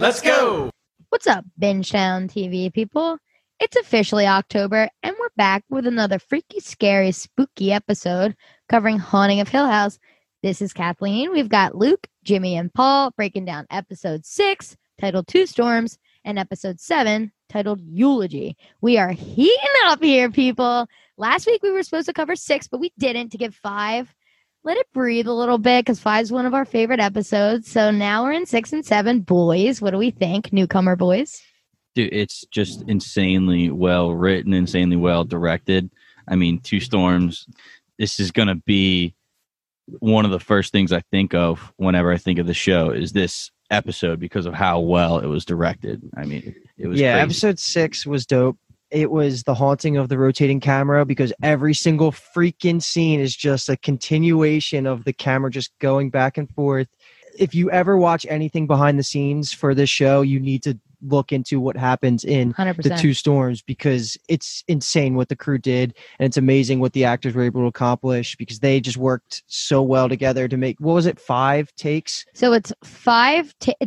Let's go! What's up, Binge Town TV people? It's officially October, and we're back with another freaky, scary, spooky episode covering Haunting of Hill House. This is Kathleen. We've got Luke, Jimmy, and Paul breaking down Episode 6, titled Two Storms, and Episode 7, titled Eulogy. We are heating up here, people. Last week, we were supposed to cover 6, but we didn't, to give 5. Let it breathe a little bit, because 5 is one of our favorite episodes. So now we're in 6 and 7. Boys, what do we think? Newcomer boys. Dude, it's just insanely well written, insanely well directed. I mean, Two Storms. This is going to be one of the first things I think of whenever I think of the show is this episode because of how well it was directed. I mean, it was crazy. Episode 6 was dope. It was the haunting of the rotating camera because every single freaking scene is just a continuation of the camera just going back and forth. If you ever watch anything behind the scenes for this show, you need to look into what happens in 100%. The Two Storms because it's insane what the crew did. And it's amazing what the actors were able to accomplish because they just worked so well together to make, what was it, 5 takes? So it's it's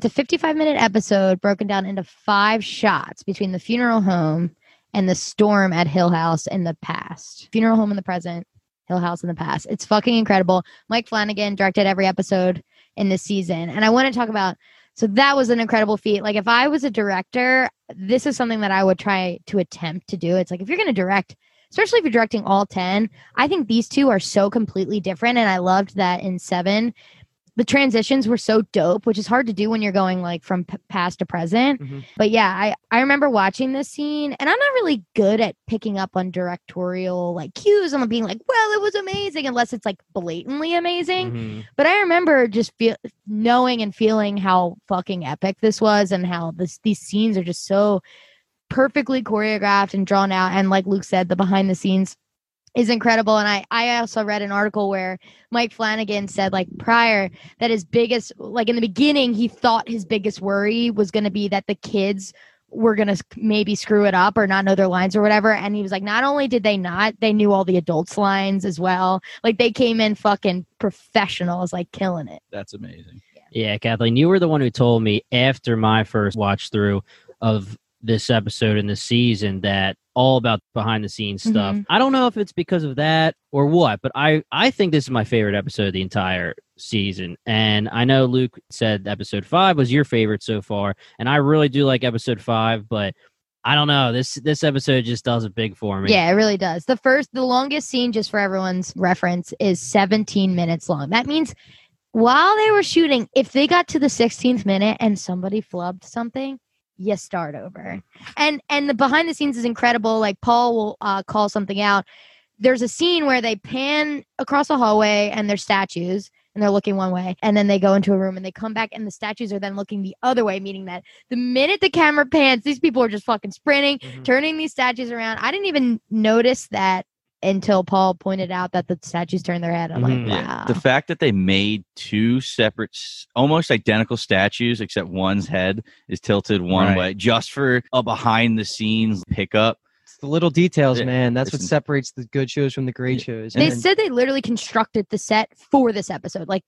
a 55-minute episode broken down into 5 shots between the funeral home and the storm at Hill House in the past. Funeral home in the present, Hill House in the past. It's fucking incredible. Mike Flanagan directed every episode in this season. And I want to talk about, so that was an incredible feat. Like if I was a director, this is something that I would try to attempt to do. It's like if you're going to direct, especially if you're directing all 10, I think these two are so completely different. And I loved that in 7, the transitions were so dope, which is hard to do when you're going like from past to present. Mm-hmm. But yeah, I remember watching this scene and I'm not really good at picking up on directorial like cues. I'm being like, well, it was amazing unless it's like blatantly amazing. Mm-hmm. But I remember just knowing and feeling how fucking epic this was and how these scenes are just so perfectly choreographed and drawn out. And like Luke said, the behind the scenes is incredible. And I also read an article where Mike Flanagan said like prior that his biggest, like in the beginning, he thought his biggest worry was going to be that the kids were going to maybe screw it up or not know their lines or whatever. And he was like, not only did they not, they knew all the adults' lines as well. Like they came in fucking professionals, like killing it. That's amazing. Yeah, Kathleen, you were the one who told me after my first watch through of this episode in the season that all about behind the scenes stuff. Mm-hmm. I don't know if it's because of that or what, but I think this is my favorite episode of the entire season. And I know Luke said episode 5 was your favorite so far. And I really do like episode 5, but I don't know. This episode just does it big for me. Yeah, it really does. The longest scene, just for everyone's reference, is 17 minutes long. That means while they were shooting, if they got to the 16th minute and somebody flubbed something, you start over. And the behind the scenes is incredible. Like Paul will call something out. There's a scene where they pan across a hallway and there's statues and they're looking one way. And then they go into a room and they come back and the statues are then looking the other way, meaning that the minute the camera pans, these people are just fucking sprinting, mm-hmm. turning these statues around. I didn't even notice that until Paul pointed out that the statues turned their head. I'm like, wow. The fact that they made 2 separate, almost identical statues, except one's head is tilted one way, just for a behind-the-scenes pickup. It's the little details, man. That's what separates the good shows from the great shows. They said they literally constructed the set for this episode. Like,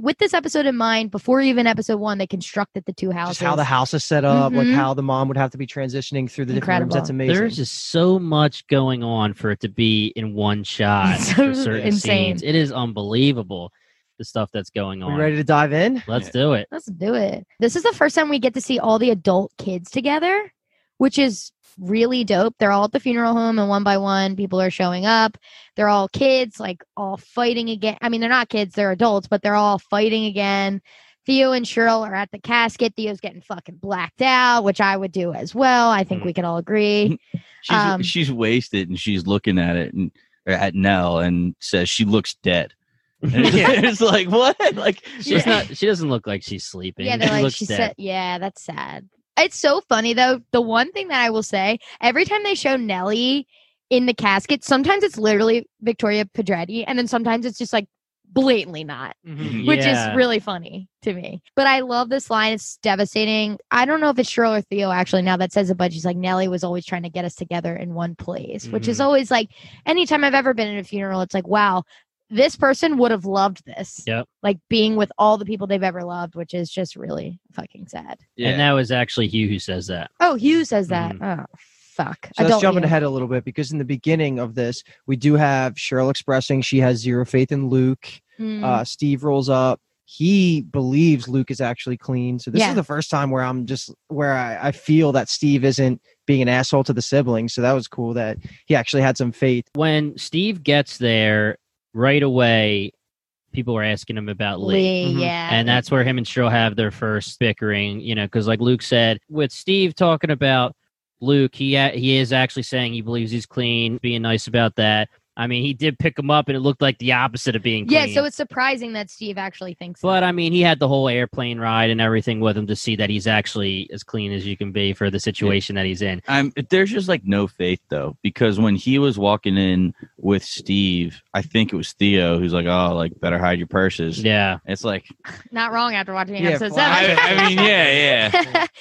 with this episode in mind, before even episode 1, they constructed the 2 houses. Just how the house is set up, mm-hmm. like how the mom would have to be transitioning through the different rooms. That's amazing. There's just so much going on for it to be in one shot. So certain insane scenes. It is unbelievable, the stuff that's going on. We ready to dive in? Let's do it. Let's do it. This is the first time we get to see all the adult kids together, which is really dope. They're all at the funeral home and one by one people are showing up. They're all kids, like all fighting again. I mean, they're not kids, they're adults, but they're all fighting again. Theo and Cheryl are at the casket. Theo's getting fucking blacked out, which I would do as well. I think we can all agree. She's wasted and she's looking at it and at Nell and says she looks dead. It's like, what? Like she's not, she doesn't look like she's sleeping. Yeah, they're like, she said, yeah, that's sad. It's so funny, though. The one thing that I will say, every time they show Nellie in the casket, sometimes it's literally Victoria Pedretti, and then sometimes it's just like blatantly not, mm-hmm. which is really funny to me. But I love this line. It's devastating. I don't know if it's Cheryl or Theo, actually, now that says it, but she's like, Nellie was always trying to get us together in one place, mm-hmm. which is always like, anytime I've ever been in a funeral, it's like, wow, this person would have loved this. Yep. Like being with all the people they've ever loved, which is just really fucking sad. Yeah. And that was actually Hugh who says that. Oh, Hugh says that. Mm. Oh, fuck. So let's jump ahead a little bit, because in the beginning of this, we do have Cheryl expressing she has zero faith in Luke. Mm. Steve rolls up. He believes Luke is actually clean. So this is the first time where I'm just where I feel that Steve isn't being an asshole to the siblings. So that was cool that he actually had some faith. When Steve gets there right away, people were asking him about Lee. Mm-hmm. Yeah. And that's where him and Cheryl have their first bickering, you know, because like Luke said, with Steve talking about Luke, he is actually saying he believes he's clean, being nice about that. I mean, he did pick him up, and it looked like the opposite of being clean. Yeah, so it's surprising that Steve actually thinks that. But, I mean, he had the whole airplane ride and everything with him to see that he's actually as clean as you can be for the situation that he's in. There's just, like, no faith, though, because when he was walking in with Steve, I think it was Theo who's like, oh, like, better hide your purses. Yeah. It's like... Not wrong after watching episode 7. I mean, yeah.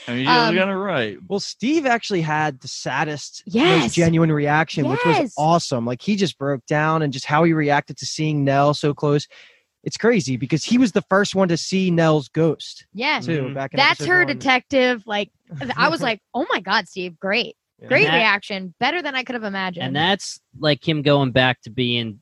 I mean, you're kind of right. Well, Steve actually had the saddest, most genuine reaction, which was awesome. Like, he just broke down, and just how he reacted to seeing Nell so close. It's crazy because he was the first one to see Nell's ghost. Yeah. Too, back in That's her 1. Detective. Like, I was like, oh my God, Steve, great. Yeah. Great reaction. Better than I could have imagined. And that's like him going back to being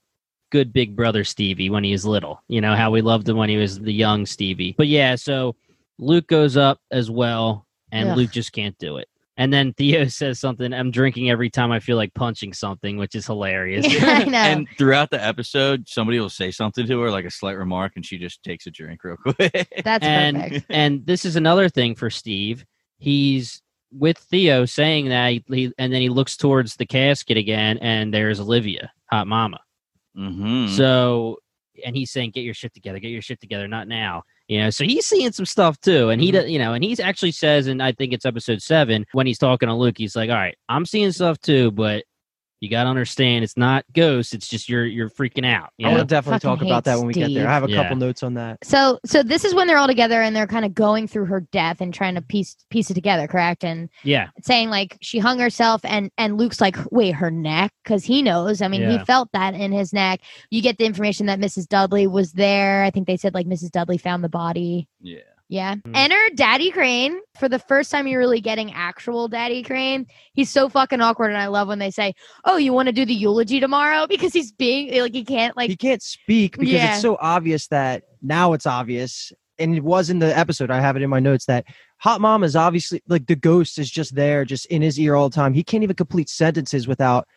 good big brother Stevie when he was little. You know, how we loved him when he was the young Stevie. But yeah, so Luke goes up as well, and Luke just can't do it. And then Theo says something, I'm drinking every time I feel like punching something, which is hilarious. Yeah, I know. And throughout the episode, somebody will say something to her, like a slight remark, and she just takes a drink real quick. That's perfect. And this is another thing for Steve. He's with Theo saying that, and then he looks towards the casket again, and there's Olivia, hot mama. Mm-hmm. So, and he's saying, get your shit together, not now. You know, so he's seeing some stuff too, and he does, you know, and he actually says, and I think it's episode 7 when he's talking to Luke, he's like, "All right, I'm seeing stuff too, but you got to understand, it's not ghosts, it's just you're freaking out." You know? I will definitely talk about that when we get there. I have a couple notes on that. So this is when they're all together and they're kind of going through her death and trying to piece it together, correct? And saying like she hung herself, and Luke's like, "Wait, her neck?" Because he knows. I mean, he felt that in his neck. You get the information that Mrs. Dudley was there. I think they said like Mrs. Dudley found the body. Yeah. Yeah. Mm-hmm. Enter Daddy Crane. For the first time, you're really getting actual Daddy Crane. He's so fucking awkward, and I love when they say, "Oh, you want to do the eulogy tomorrow?" Because he's being like, he can't speak because it's so obvious that now it's obvious, and it was in the episode. I have it in my notes that Hot Mom is obviously like the ghost is just there, just in his ear all the time. He can't even complete sentences without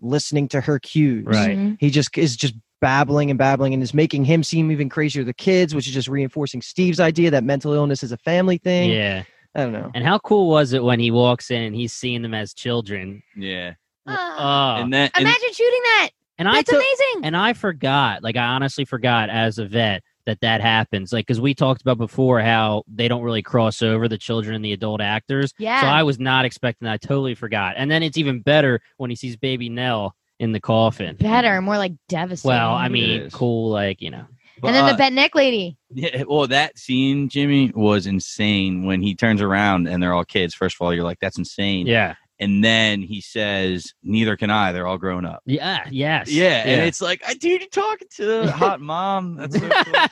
listening to her cues. Right. Mm-hmm. He just is just babbling and is making him seem even crazier. The kids, which is just reinforcing Steve's idea that mental illness is a family thing. Yeah. I don't know. And how cool was it when he walks in and he's seeing them as children? Yeah. And that, imagine shooting that. And that's amazing. And I forgot, like I honestly forgot as a vet that happens. Like, because we talked about before how they don't really cross over, the children and the adult actors. Yeah. So I was not expecting that. I totally forgot. And then it's even better when he sees baby Nell in the coffin. Better, more like devastating. Well, I mean, cool, like, you know. But, and then the bent neck lady. Yeah, well, that scene, Jimmy, was insane when he turns around and they're all kids. First of all, you're like, that's insane. Yeah. And then he says, neither can I. They're all grown up. Yeah, yes. Yeah, and it's like, dude, you're talking to Hot Mom. That's so cool.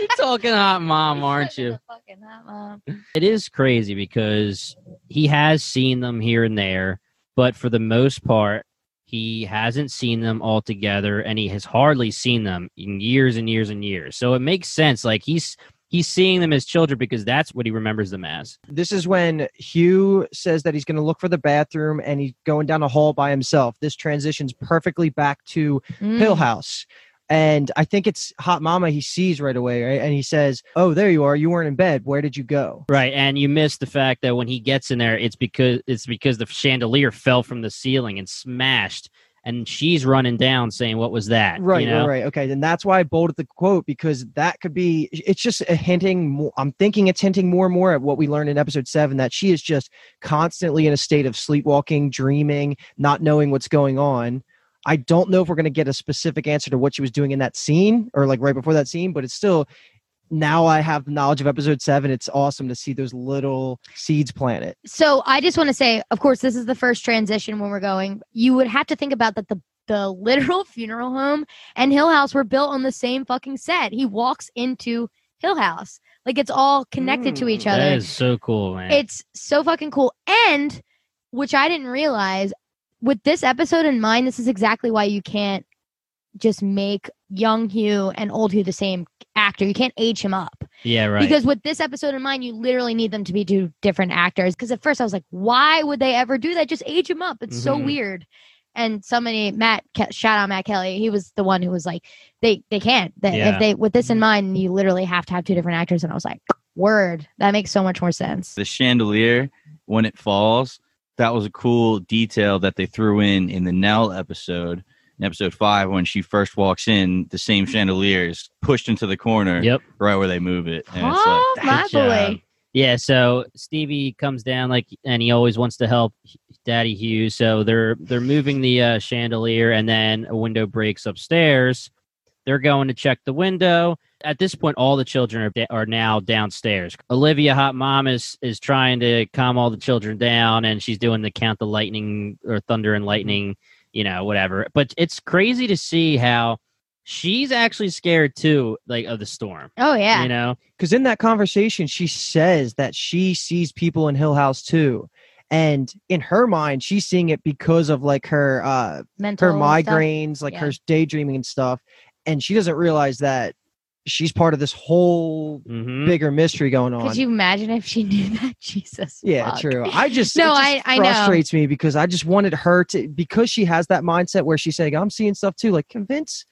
You're talking Hot Mom, aren't you? Fucking Hot Mom. It is crazy because he has seen them here and there, but for the most part, he hasn't seen them all together, and he has hardly seen them in years and years and years. So it makes sense. Like he's seeing them as children because that's what he remembers them as. This is when Hugh says that he's going to look for the bathroom, and he's going down a hall by himself. This transitions perfectly back to Hill House. And I think it's Hot Mama he sees right away. Right? And he says, "Oh, there you are. You weren't in bed. Where did you go?" Right. And you missed the fact that when he gets in there, it's because the chandelier fell from the ceiling and smashed. And she's running down saying, "What was that?" Right. You know? Right. Okay. And that's why I bolded the quote, because that could be, it's just hinting more and more at what we learned in episode 7, that she is just constantly in a state of sleepwalking, dreaming, not knowing what's going on. I don't know if we're going to get a specific answer to what she was doing in that scene or like right before that scene, but it's still, now I have the knowledge of episode 7. It's awesome to see those little seeds planted. So I just want to say, of course, this is the first transition when we're going. You would have to think about that the the literal funeral home and Hill House were built on the same fucking set. He walks into Hill House. Like, it's all connected to each other. That is so cool, man. It's so fucking cool. And, which I didn't realize, with this episode in mind, this is exactly why you can't just make young Hugh and old Hugh the same actor. You can't age him up. Yeah, right. Because with this episode in mind, you literally need them to be two different actors. Because at first I was like, why would they ever do that? Just age him up. It's so weird. And somebody, shout out Matt Kelly. He was the one who was like, they can't. If they, with this in mind, you literally have to have two different actors. And I was like, word, that makes so much more sense. The chandelier, when it falls, that was a cool detail that they threw in the Nell episode. In episode 5, when she first walks in, the same chandelier is pushed into the corner, right where they move it. And it's like, boy. Yeah, so Stevie comes down, like, and he always wants to help Daddy Hugh. So they're moving the chandelier, and then a window breaks upstairs. They're going to check the window. At this point, all the children are now downstairs. Olivia, hot mom, is trying to calm all the children down, and she's doing the count the lightning or thunder and lightning, you know, whatever. But it's crazy to see how she's actually scared too, like, of the storm. Oh yeah, you know, because in that conversation, she says that she sees people in Hill House too, and in her mind, she's seeing it because of like her mental migraines, stuff. Like her daydreaming and stuff, and she doesn't realize that she's part of this whole bigger mystery going on. Could you imagine if she knew that? Jesus. Yeah, fuck. True. I just, no, it just I frustrates me because I just wanted her to, because she has that mindset where she's saying, I'm seeing stuff too, like, convince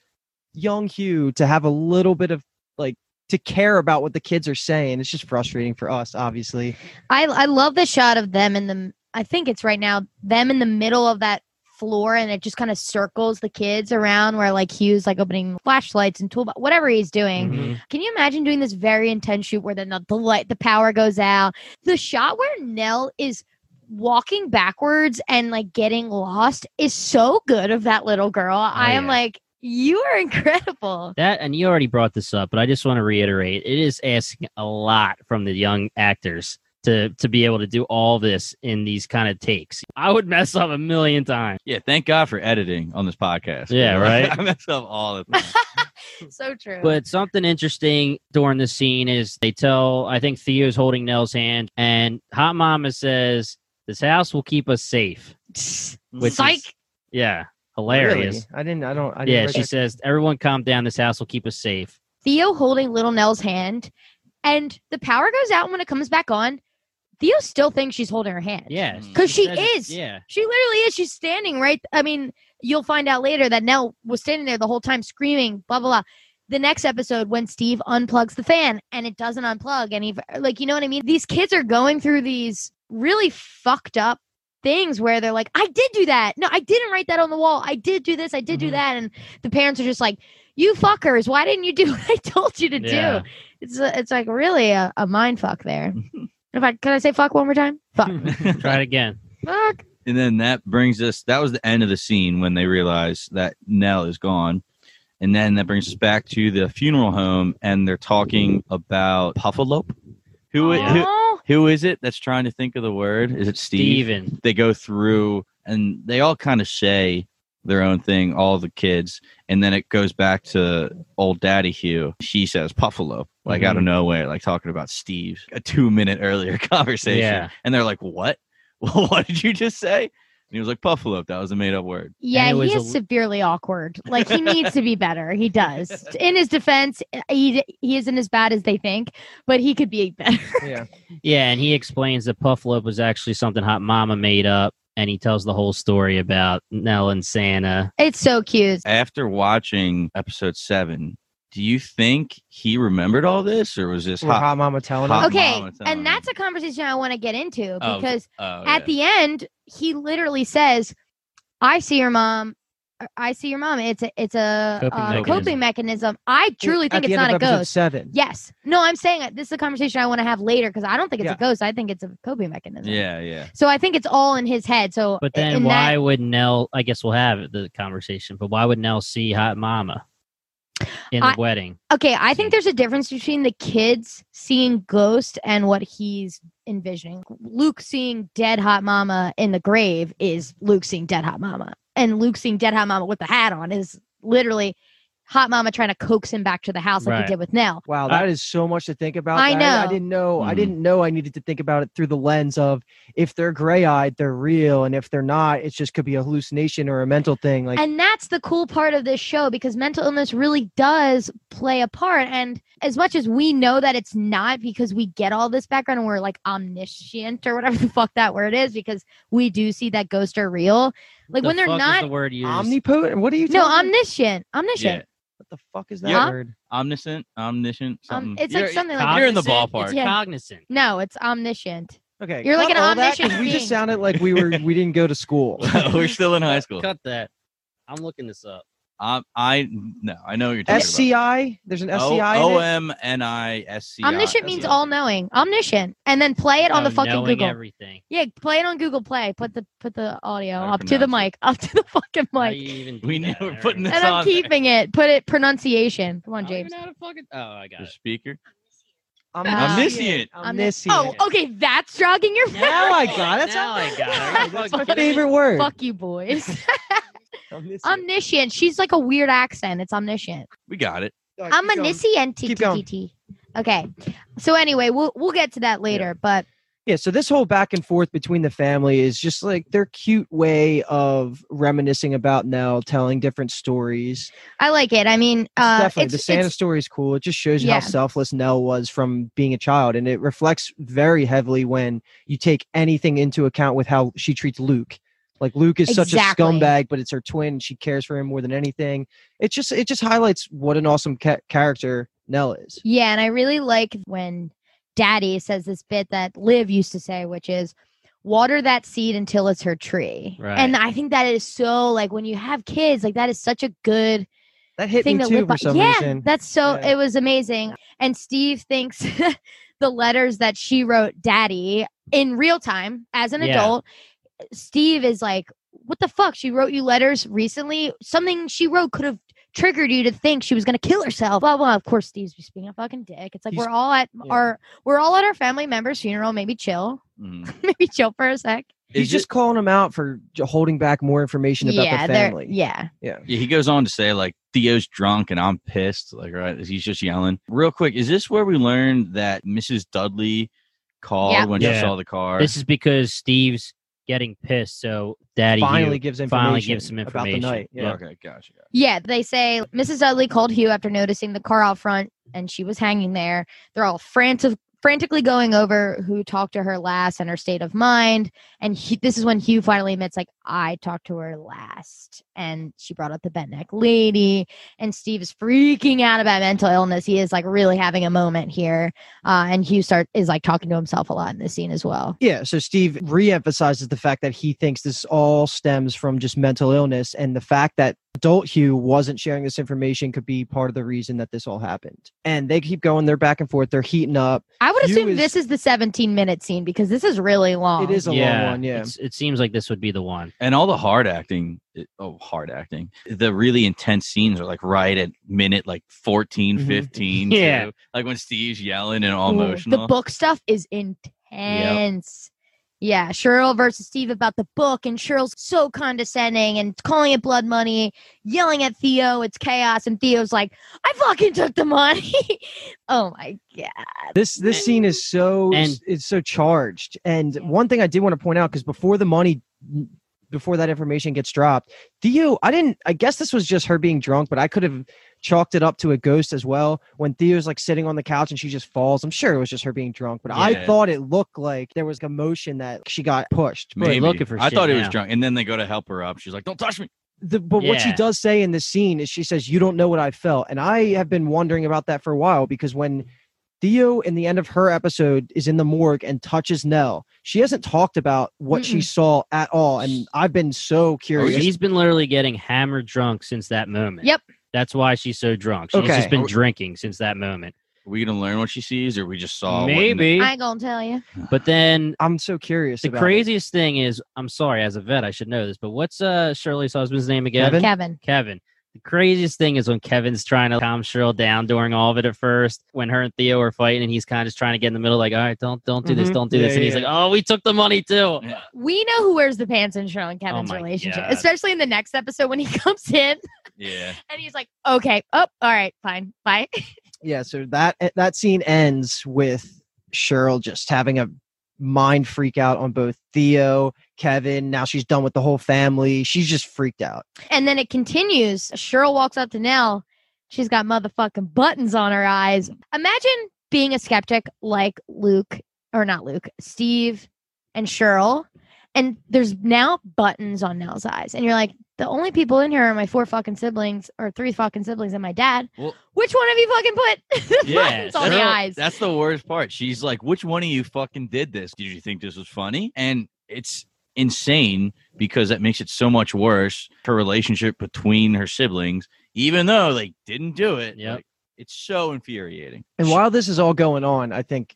young Hugh to have a little bit of, like, to care about what the kids are saying. It's just frustrating for us, obviously. I love the shot of them in the, I think it's right now, them in the middle of that floor, and it just kind of circles the kids around where, like, Hugh's like opening flashlights and toolbox, whatever he's doing. Can you imagine doing this very intense shoot where the light, the power goes out? The shot where Nell is walking backwards and like getting lost is so good of that little girl. I am like, you are incredible. That, and you already brought this up, but I just want to reiterate, it is asking a lot from the young actors to be able to do all this in these kind of takes. I would mess up a million times. Yeah, thank God for editing on this podcast. Yeah, right? I mess up all the time. So true. But something interesting during the scene is they tell, I think Theo's holding Nell's hand, and Hot Mama says, this house will keep us safe. Which Psych! Is, yeah, hilarious. Really? I didn't she says, everyone calm down, this house will keep us safe. Theo holding little Nell's hand, and the power goes out, and when it comes back on, Theo still thinks she's holding her hand. Yeah. Because she is. Yeah. She literally is. She's standing right. I mean, you'll find out later that Nell was standing there the whole time screaming, blah, blah, blah. The next episode, when Steve unplugs the fan and it doesn't unplug, and he, like, you know what I mean? These kids are going through these really fucked up things where they're like, I did do that. No, I didn't write that on the wall. I did do this. I did do that. And the parents are just like, you fuckers, why didn't you do what I told you to do? It's like really a mind fuck there. In fact, can I say fuck one more time? Fuck. Try it again. Fuck. And then that brings us, that was the end of the scene when they realize that Nell is gone. And then that brings us back to the funeral home, and they're talking about Puffalope. Who is it that's trying to think of the word? Is it Steven? They go through, and they all kind of say their own thing, all the kids. And then it goes back to old Daddy Hugh. She says Puffalope, like out of nowhere, like talking about Steve, a 2-minute earlier conversation. Yeah. And they're like, what? What did you just say? And he was like, Puffalope. That was a made up word. Yeah, he is severely awkward. Like, he needs to be better. He does. In his defense, he isn't as bad as they think, but he could be better. Yeah. Yeah. And he explains that Puffalope was actually something Hot Mama made up. And he tells the whole story about Nell and Santa. It's so cute. After watching episode 7, do you think he remembered all this? Or was this Hot Mama telling him? Okay, and that's a conversation I want to get into. Because at the end, he literally says, I see your mom. I see your mom. It's a coping mechanism. I truly think it's not a ghost. 7. Yes. No, I'm saying this is a conversation I want to have later because I don't think it's a ghost. I think it's a coping mechanism. Yeah, yeah. So I think it's all in his head. So, but then why would Nell? I guess we'll have the conversation. But why would Nell see Hot Mama in the wedding? Okay, I think there's a difference between the kids seeing ghosts and what he's envisioning. Luke seeing dead Hot Mama in the grave is Luke seeing dead Hot Mama. and Luke seeing dead hot mama with the hat on is literally hot mama trying to coax him back to the house like he did with Nell. Wow, that is so much to think about. I know. I didn't know I needed to think about it through the lens of if they're gray-eyed, they're real, and if they're not, it just could be a hallucination or a mental thing. Like, and that's the cool part of this show, because mental illness really does play a part. And as much as we know that it's not, because we get all this background and we're like omniscient or whatever the fuck that word is, because we do see that ghosts are real. Like the when they're not the word used? Omnipotent. What are you talking? No, omniscient. Omniscient. Yeah. What the fuck is that word? Omniscient. Something. It's like something like that. You're in the ballpark. It's cognizant. No, it's omniscient. Okay. You're like an omniscient being. We just sounded like we didn't go to school. We're still in high school. Cut that. I'm looking this up. I know what you're talking SCI? About. SCI? There's an SCI? OMNISCI. Omniscient means all-knowing. Omniscient. And then play it on the fucking Google. Everything. Yeah, play it on Google Play. Put the audio up to the mic. Up to the fucking mic. We knew we're putting this on. And I'm keeping it. Put it pronunciation. Come on, James. I got it. The speaker. Omniscient. Omniscient. Oh, okay. That's jogging your memory. Now I got it. That's my favorite word. Fuck you, boys. Omniscient. She's like a weird accent. It's omniscient. We got it. I'm omniscient. Okay. So anyway, we'll get to that later. Yeah. But yeah, so this whole back and forth between the family is just like their cute way of reminiscing about Nell, telling different stories. I like it. I mean, the Santa story is cool. It just shows you how selfless Nell was from being a child. And it reflects very heavily when you take anything into account with how she treats Luke. Like Luke is such a scumbag, but it's her twin. And she cares for him more than anything. It just highlights what an awesome character Nell is. Yeah. And I really like when Daddy says this bit that Liv used to say, which is water that seed until it's her tree. Right. And I think that is so like when you have kids, like that is such a good thing to live by. It was amazing. And Steve thinks the letters that she wrote Daddy in real time as an adult. Steve is like, what the fuck? She wrote you letters recently. Something she wrote could have triggered you to think she was going to kill herself. Blah, blah. Of course, Steve's just being a fucking dick. It's like we're all at our family member's funeral. Maybe chill. Mm. Maybe chill for a sec. He's just calling him out for holding back more information about the family. Yeah. He goes on to say, like, Theo's drunk and I'm pissed. Like, right. He's just yelling. Real quick, is this where we learned that Mrs. Dudley called when she saw the car? This is because Steve's getting pissed, so Daddy finally gives some information about the night. Yeah. Okay, gotcha. Yeah, they say Mrs. Dudley called Hugh after noticing the car out front, and she was hanging there. They're all frantically going over who talked to her last and her state of mind. And this is when Hugh finally admits, like, I talked to her last, and she brought up the bent neck lady. And Steve is freaking out about mental illness. He is like really having a moment here. And Hugh is like talking to himself a lot in this scene as well. Yeah. So Steve reemphasizes the fact that he thinks this all stems from just mental illness, and the fact that adult Hugh wasn't sharing this information could be part of the reason that this all happened. And they keep going. They're back and forth. They're heating up. I would assume this is the 17-minute scene because this is really long. It is a long one. Yeah, it seems like this would be the one. And all the hard acting. The really intense scenes are like right at minute like 14, 15. Yeah. Too. Like when Steve's yelling and all emotional. The book stuff is intense. Yep. Yeah, Cheryl versus Steve about the book, and Cheryl's so condescending and calling it blood money, yelling at Theo, it's chaos, and Theo's like, I fucking took the money. Oh my god. This scene is so charged. And one thing I did want to point out, because before that information gets dropped, Theo, I guess this was just her being drunk, but I could have chalked it up to a ghost as well. When Theo's like sitting on the couch and she just falls, I'm sure it was just her being drunk, but I thought it looked like there was emotion that she got pushed. Maybe. I thought it was drunk. And then they go to help her up. She's like, don't touch me. What she does say in this scene is she says, you don't know what I felt. And I have been wondering about that for a while, because when Theo, in the end of her episode, is in the morgue and touches Nell, she hasn't talked about what she saw at all. And I've been so curious. She's been literally getting hammered drunk since that moment. Yep. That's why she's so drunk. She's just been drinking since that moment. Are we going to learn what she sees, or we just saw? Maybe. I ain't going to tell you. But then I'm so curious. The craziest thing is, I'm sorry, as a vet, I should know this, but what's Shirley's husband's name again? Kevin. The craziest thing is when Kevin's trying to calm Cheryl down during all of it at first, when her and Theo are fighting and he's kind of just trying to get in the middle, like, all right, don't do this, don't do this. And he's like, oh, we took the money too. We know who wears the pants in Cheryl and Kevin's relationship, especially in the next episode when he comes in. Yeah. And he's like, okay, oh, all right, fine, bye. Yeah, so that scene ends with Cheryl just having a mind freak out on both Theo, Kevin. Now she's done with the whole family. She's just freaked out. And then it continues. Cheryl walks up to Nell. She's got motherfucking buttons on her eyes. Imagine being a skeptic like Steve and Cheryl. And there's now buttons on Nell's eyes. And you're like, the only people in here are my four fucking siblings or three fucking siblings and my dad. Well, which one of you fucking put the buttons on the eyes? That's the worst part. She's like, which one of you fucking did this? Did you think this was funny? And it's insane because that makes it so much worse. Her relationship between her siblings, even though they didn't do it. Yeah. Like, it's so infuriating. And while this is all going on, I think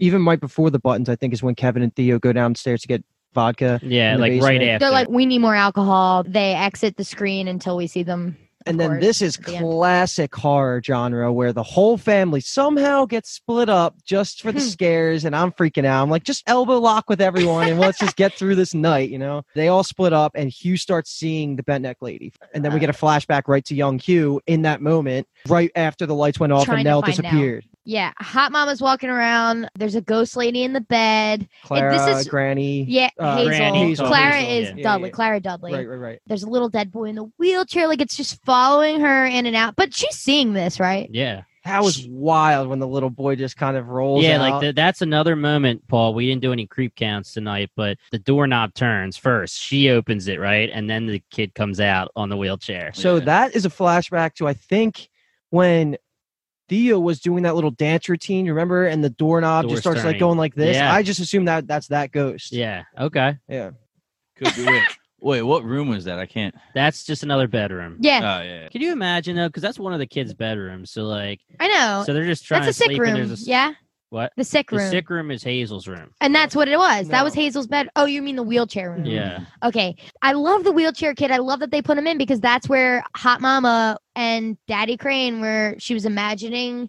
even right before the buttons, I think is when Kevin and Theo go downstairs to get vodka. Yeah, like basement. Right after. They're like, we need more alcohol. They exit the screen until we see them. And then this is classic horror genre where the whole family somehow gets split up just for the scares. And I'm freaking out. I'm like, just elbow lock with everyone and let's just get through this night, you know? They all split up and Hugh starts seeing the bent neck lady. And then we get a flashback right to young Hugh in that moment, right after the lights went off and Nell disappeared. Nell. Yeah, hot mama's walking around. There's a ghost lady in the bed. Clara, Granny. Yeah, Hazel. Clara is Dudley. Yeah. Clara Dudley. Right. There's a little dead boy in the wheelchair. Like, it's just following her in and out. But she's seeing this, right? Yeah. That was wild when the little boy just kind of rolls out. Yeah, like that's another moment, Paul. We didn't do any creep counts tonight, but the doorknob turns first. She opens it, right? And then the kid comes out on the wheelchair. So that is a flashback to, I think, when Theo was doing that little dance routine, remember? And the doorknob just starts turning, like going like this. Yeah. I just assume that's that ghost. Yeah. Okay. Yeah. Could be it. Wait, what room was that? I can't. That's just another bedroom. Yeah. Oh, yeah. Can you imagine, though? Because that's one of the kids' bedrooms. So, like, I know. So they're just trying to sleep. That's a sick room. Yeah. What? The sick room. The sick room is Hazel's room. And that's what it was. No. That was Hazel's bed. Oh, you mean the wheelchair room. Yeah. Okay. I love the wheelchair kid. I love that they put him in because that's where Hot Mama and Daddy Crane were. She was imagining,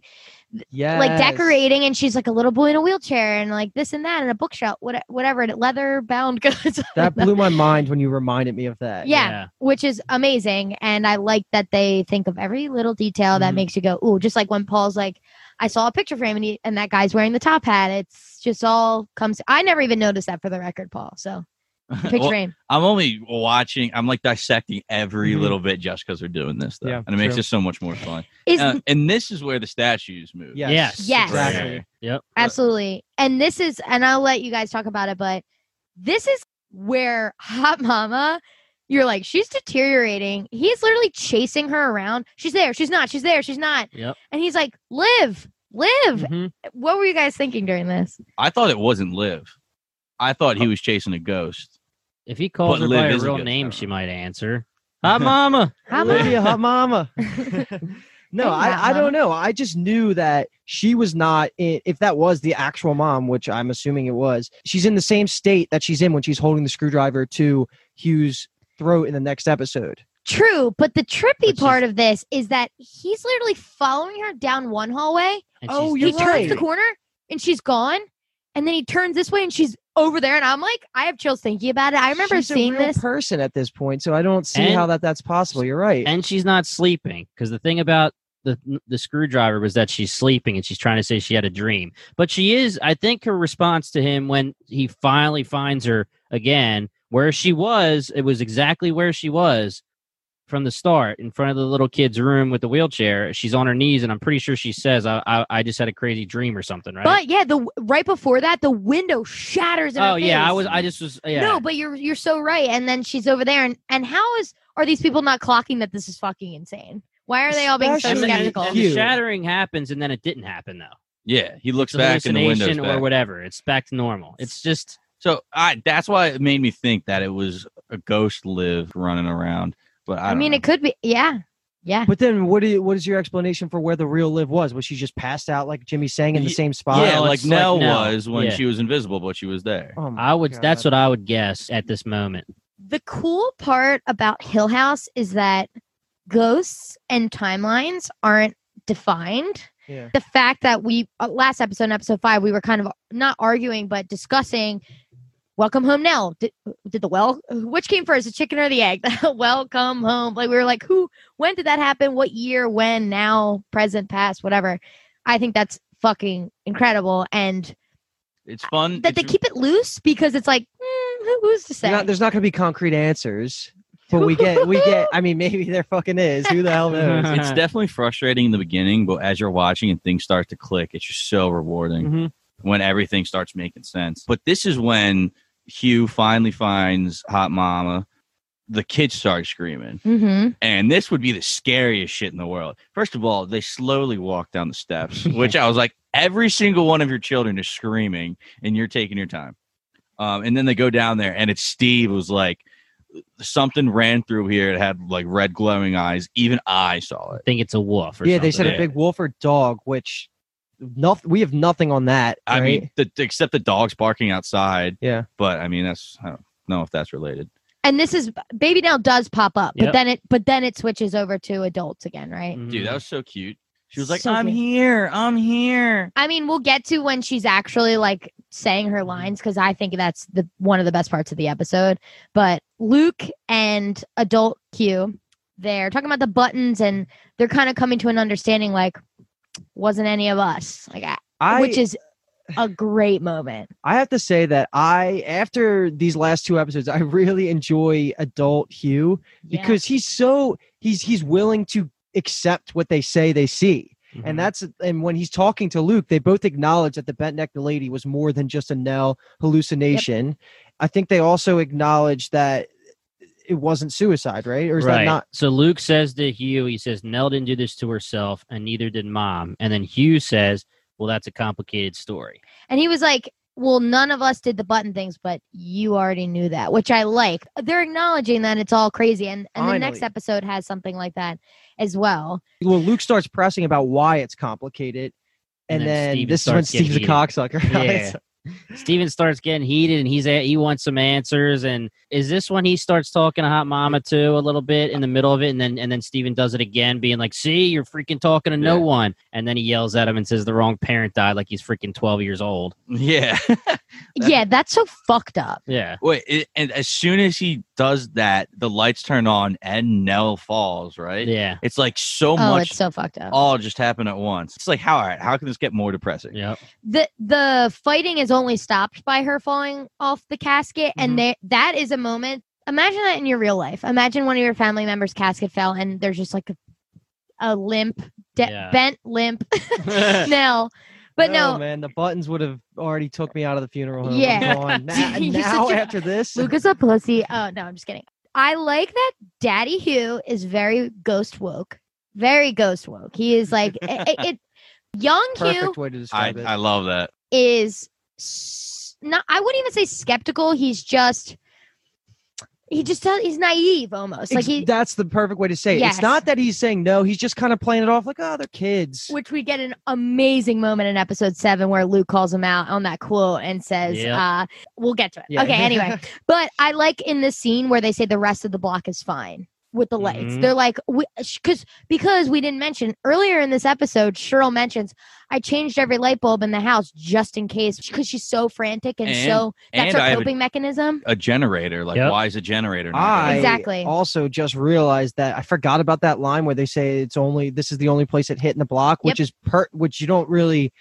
like, decorating. And she's like a little boy in a wheelchair and like this and that and a bookshelf, whatever, and leather bound goods. That blew my mind when you reminded me of that. Yeah. Which is amazing. And I like that they think of every little detail that makes you go, ooh, just like when Paul's like, I saw a picture frame and that guy's wearing the top hat. It's just all comes. I never even noticed that for the record, Paul. So picture frame. I'm only watching. I'm like dissecting every little bit just because they're doing this, though. Yeah, and it makes it so much more fun. And this is where the statues move. Yes. Exactly. Right. Yep. Absolutely. And this is, and I'll let you guys talk about it, but this is where Hot Mama, you're like, she's deteriorating. He's literally chasing her around. She's there. She's not. She's there. She's not. Yep. And he's like, Liv. What were you guys thinking during this? I thought it wasn't Liv. I thought he was chasing a ghost. If he calls her by her real name, she might answer. Hot Mama. Olivia, Hot Mama. No, I don't know. I just knew that she was not, if that was the actual mom, which I'm assuming it was, she's in the same state that she's in when she's holding the screwdriver to Hugh's throat in the next episode. True, but the trippy part of this is that he's literally following her down one hallway. Oh, you're right. He turns the corner and she's gone, and then he turns this way and she's over there. And I'm like, I have chills thinking about it. I remember seeing this person at this point, so I don't see how that's possible. You're right, and she's not sleeping because the thing about the screwdriver was that she's sleeping and she's trying to say she had a dream, but she is. I think her response to him when he finally finds her again. Where she was, it was exactly where she was from the start, in front of the little kid's room with the wheelchair. She's on her knees, and I'm pretty sure she says, I just had a crazy dream or something, right? But, yeah, right before that, the window shatters in her face. Oh, yeah, I just was. No, but you're so right, and then she's over there, and are these people not clocking that this is fucking insane? Why are they all being so skeptical? And the shattering happens, and then it didn't happen, though. Yeah, he looks back in the window. Or whatever, it's back to normal. It's just... So that's why it made me think that it was a ghost Liv running around. But I mean, it could be. Yeah. Yeah. But then what is your explanation for where the real Liv was? Was she just passed out like Jimmy sang in the same spot? Yeah, like Nell was when she was invisible, but she was there. Oh my God. That's what I would guess at this moment. The cool part about Hill House is that ghosts and timelines aren't defined. Yeah. The fact that we last episode, in episode 5, we were kind of not arguing, but discussing Welcome Home Nell. Which came first, the chicken or the egg? Welcome Home. Like, we were like, when did that happen? What year, when, now, present, past, whatever. I think that's fucking incredible. And it's fun that they keep it loose, because it's like, who's to say? There's not going to be concrete answers. But we get. I mean, maybe there fucking is. Who the hell knows? It's definitely frustrating in the beginning, but as you're watching and things start to click, it's just so rewarding when everything starts making sense. But this is when Hugh finally finds Hot Mama. The kids start screaming, and this would be the scariest shit in the world. First of all, they slowly walk down the steps, which I was like, every single one of your children is screaming, and you're taking your time. And then they go down there, and it's Steve who's like, something ran through here. It had like red glowing eyes. Even I saw it. I think it's a wolf or something. Yeah, they said a big wolf or dog, which we have nothing on that. Right? I mean, except the dog's barking outside. Yeah. But I mean, I don't know if that's related. And this is, Baby Nell does pop up, but then it switches over to adults again, right? Dude, that was so cute. She was like, so I'm here. I mean, we'll get to when she's actually like saying her lines, because I think that's one of the best parts of the episode. But Luke and adult Q, they're talking about the buttons, and they're kind of coming to an understanding, like, wasn't any of us. Like, which is a great moment. I have to say that after these last two episodes, I really enjoy adult Hugh, because he's willing to accept what they say they see. And when he's talking to Luke, they both acknowledge that the bent-necked lady was more than just a Nell hallucination. Yep. I think they also acknowledge that it wasn't suicide, right? Or is that not? So Luke says to Hugh, he says, Nell didn't do this to herself, and neither did Mom. And then Hugh says, well, that's a complicated story. And he was like, well, none of us did the button things, but you already knew that, which I like. They're acknowledging that it's all crazy. And the next episode has something like that as well. Well, Luke starts pressing about why it's complicated. And then this is when Steve's a cocksucker. Yeah. Steven starts getting heated, and he wants some answers. And is this when he starts talking to Hot Mama too a little bit in the middle of it? And then Steven does it again, being like, see, you're freaking talking to no one. And then he yells at him and says the wrong parent died, like he's freaking 12 years old. Yeah. That's so fucked up. Yeah. Wait, and as soon as he does that, the lights turn on and Nell falls, right? Yeah. It's like much. It's so fucked up. All just happened at once. It's like, how can this get more depressing? Yeah. The fighting is only stopped by her falling off the casket, and that is a moment. Imagine that in your real life. Imagine one of your family members' casket fell, and there's just like a limp, bent limp Nell. But no, man, the buttons would have already took me out of the funeral home. Yeah, now after this, Luke is a pussy. Oh no, I'm just kidding. I like that Daddy Hugh is very ghost woke. Very ghost woke. He is like young Perfect Hugh. Way to describe it. I love that. Is not, I wouldn't even say skeptical. He's just, he's naive almost. Like that's the perfect way to say it. Yes. It's not that he's saying no. He's just kind of playing it off like, oh, they're kids. Which we get an amazing moment in episode 7 where Luke calls him out on that quote and says, we'll get to it. Yeah. Okay, anyway. But I like in the scene where they say the rest of the block is fine with the lights. They're like, because we didn't mention earlier in this episode, Cheryl mentions, I changed every light bulb in the house just in case, because she's so frantic and her coping mechanism. A generator. Like, why is a generator not? Exactly. Also just realized that I forgot about that line where they say this is the only place it hit in the block, which is which you don't really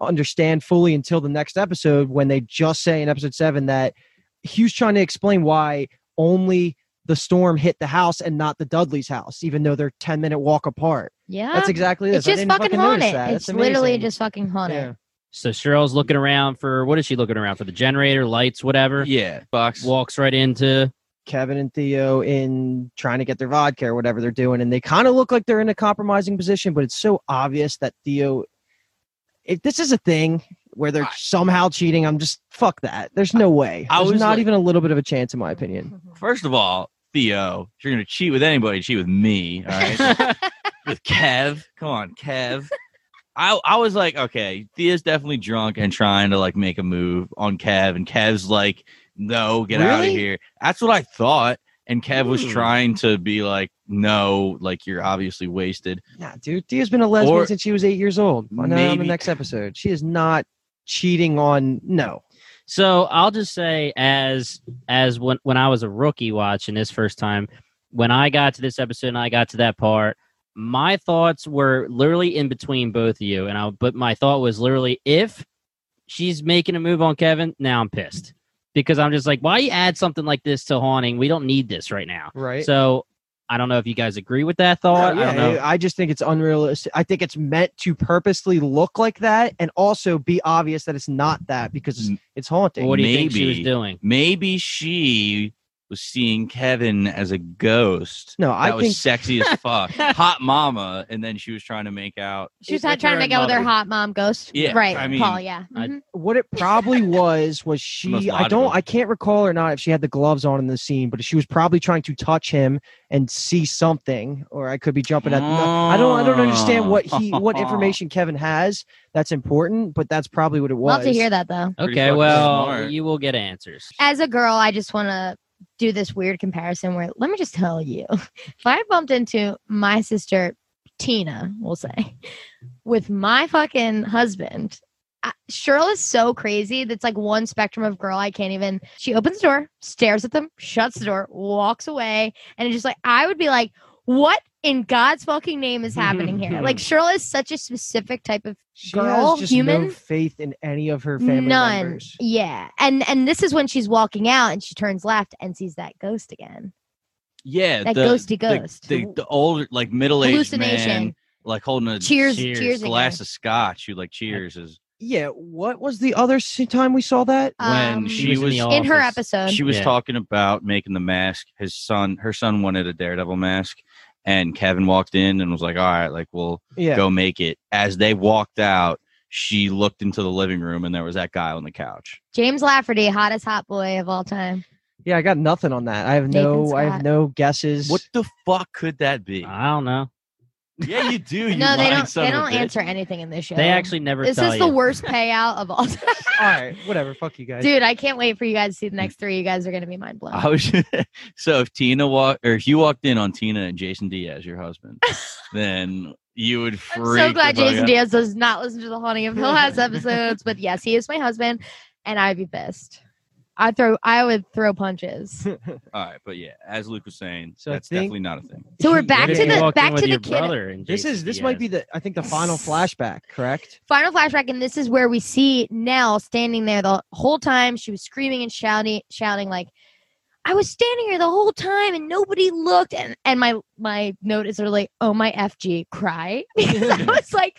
understand fully until the next episode when they just say in episode 7 that Hugh's trying to explain why only the storm hit the house and not the Dudley's house, even though they're 10-minute walk apart. Yeah. That's exactly this. It's just fucking haunted. It's literally just fucking haunted. Yeah. So Cheryl's looking around for, what is she looking around for? The generator, lights, whatever. Yeah. Box. Walks right into Kevin and Theo in trying to get their vodka or whatever they're doing. And they kind of look like they're in a compromising position, but it's so obvious that Theo, if this is a thing where they're somehow cheating, I'm just, fuck that. There's no way. There's not even a little bit of a chance, in my opinion. First of all, Theo, if you're going to cheat with anybody, cheat with me, all right? With Kev. Come on, Kev. I was like, okay, Theo's definitely drunk and trying to, like, make a move on Kev. And Kev's like, no, get out of here. That's what I thought. And Kev was trying to be like, no, like, you're obviously wasted. Yeah, dude, Thea's been a lesbian since she was 8 years old. Maybe on the next episode. She is not cheating on, no. So I'll just say, as when I was a rookie watching this first time, when I got to this episode and I got to that part, my thoughts were literally in between both of you. But my thought was literally, if she's making a move on Kevin, now I'm pissed. Because I'm just like, why you add something like this to Haunting? We don't need this right now. Right. So I don't know if you guys agree with that thought. No, yeah, I don't know. I just think it's unrealistic. I think it's meant to purposely look like that and also be obvious that it's not that, because it's Haunting. Well, what do you think she was doing? Maybe she was seeing Kevin as a ghost. No, I think that was sexy as fuck. Hot mama, and then she was trying to make out. She was not trying to make out with her hot mom ghost. Yeah, right, I mean, Paul, yeah. Mm-hmm. What it probably was she, I can't recall or not if she had the gloves on in the scene, but she was probably trying to touch him and see something, or I could be jumping at. I don't understand what information Kevin has that's important, but that's probably what it was. Love to hear that, though. Okay, well, smart. You will get answers. As a girl, I just want to do this weird comparison where, let me just tell you, if I bumped into my sister Tina, we'll say, with my fucking husband, Cheryl is so crazy. That's like one spectrum of girl I can't even. She opens the door, stares at them, shuts the door, walks away, and it's just like, I would be like, what in God's fucking name is happening here? Like, Cheryl is such a specific type of girl, just human. No faith in any of her family members. Yeah, and this is when she's walking out and she turns left and sees that ghost again. Yeah, that ghosty ghost, the older, like, middle-aged man, like holding a cheers glass again of scotch. You like cheers is. Yeah, what was the other time we saw that? When she was in her episode. She was talking about making the mask. Her son wanted a Daredevil mask, and Kevin walked in and was like, all right, like, we'll go make it. As they walked out, she looked into the living room, and there was that guy on the couch. James Lafferty, hottest hot boy of all time. Yeah, I got nothing on that. I have no guesses. What the fuck could that be? I don't know. Yeah, you do. You no, they don't answer anything in this show. They actually never tell you. This is the worst payout of all time. All right, whatever. Fuck you guys. Dude, I can't wait for you guys to see the next three. You guys are going to be mind blown. So if you walked in on Tina and Jason Diaz, your husband, then you would freak. I'm so glad Jason Diaz does not listen to the Haunting of Hill House episodes. But yes, he is my husband, and I'd be pissed. I would throw punches. All right, but yeah, as Luke was saying, so that's definitely not a thing. So we're back to the kid. This might be the final flashback, correct? Final flashback, and this is where we see Nell standing there the whole time. She was screaming and shouting like, I was standing here the whole time and nobody looked. And my note is really, oh my FG, cry. Because I was like,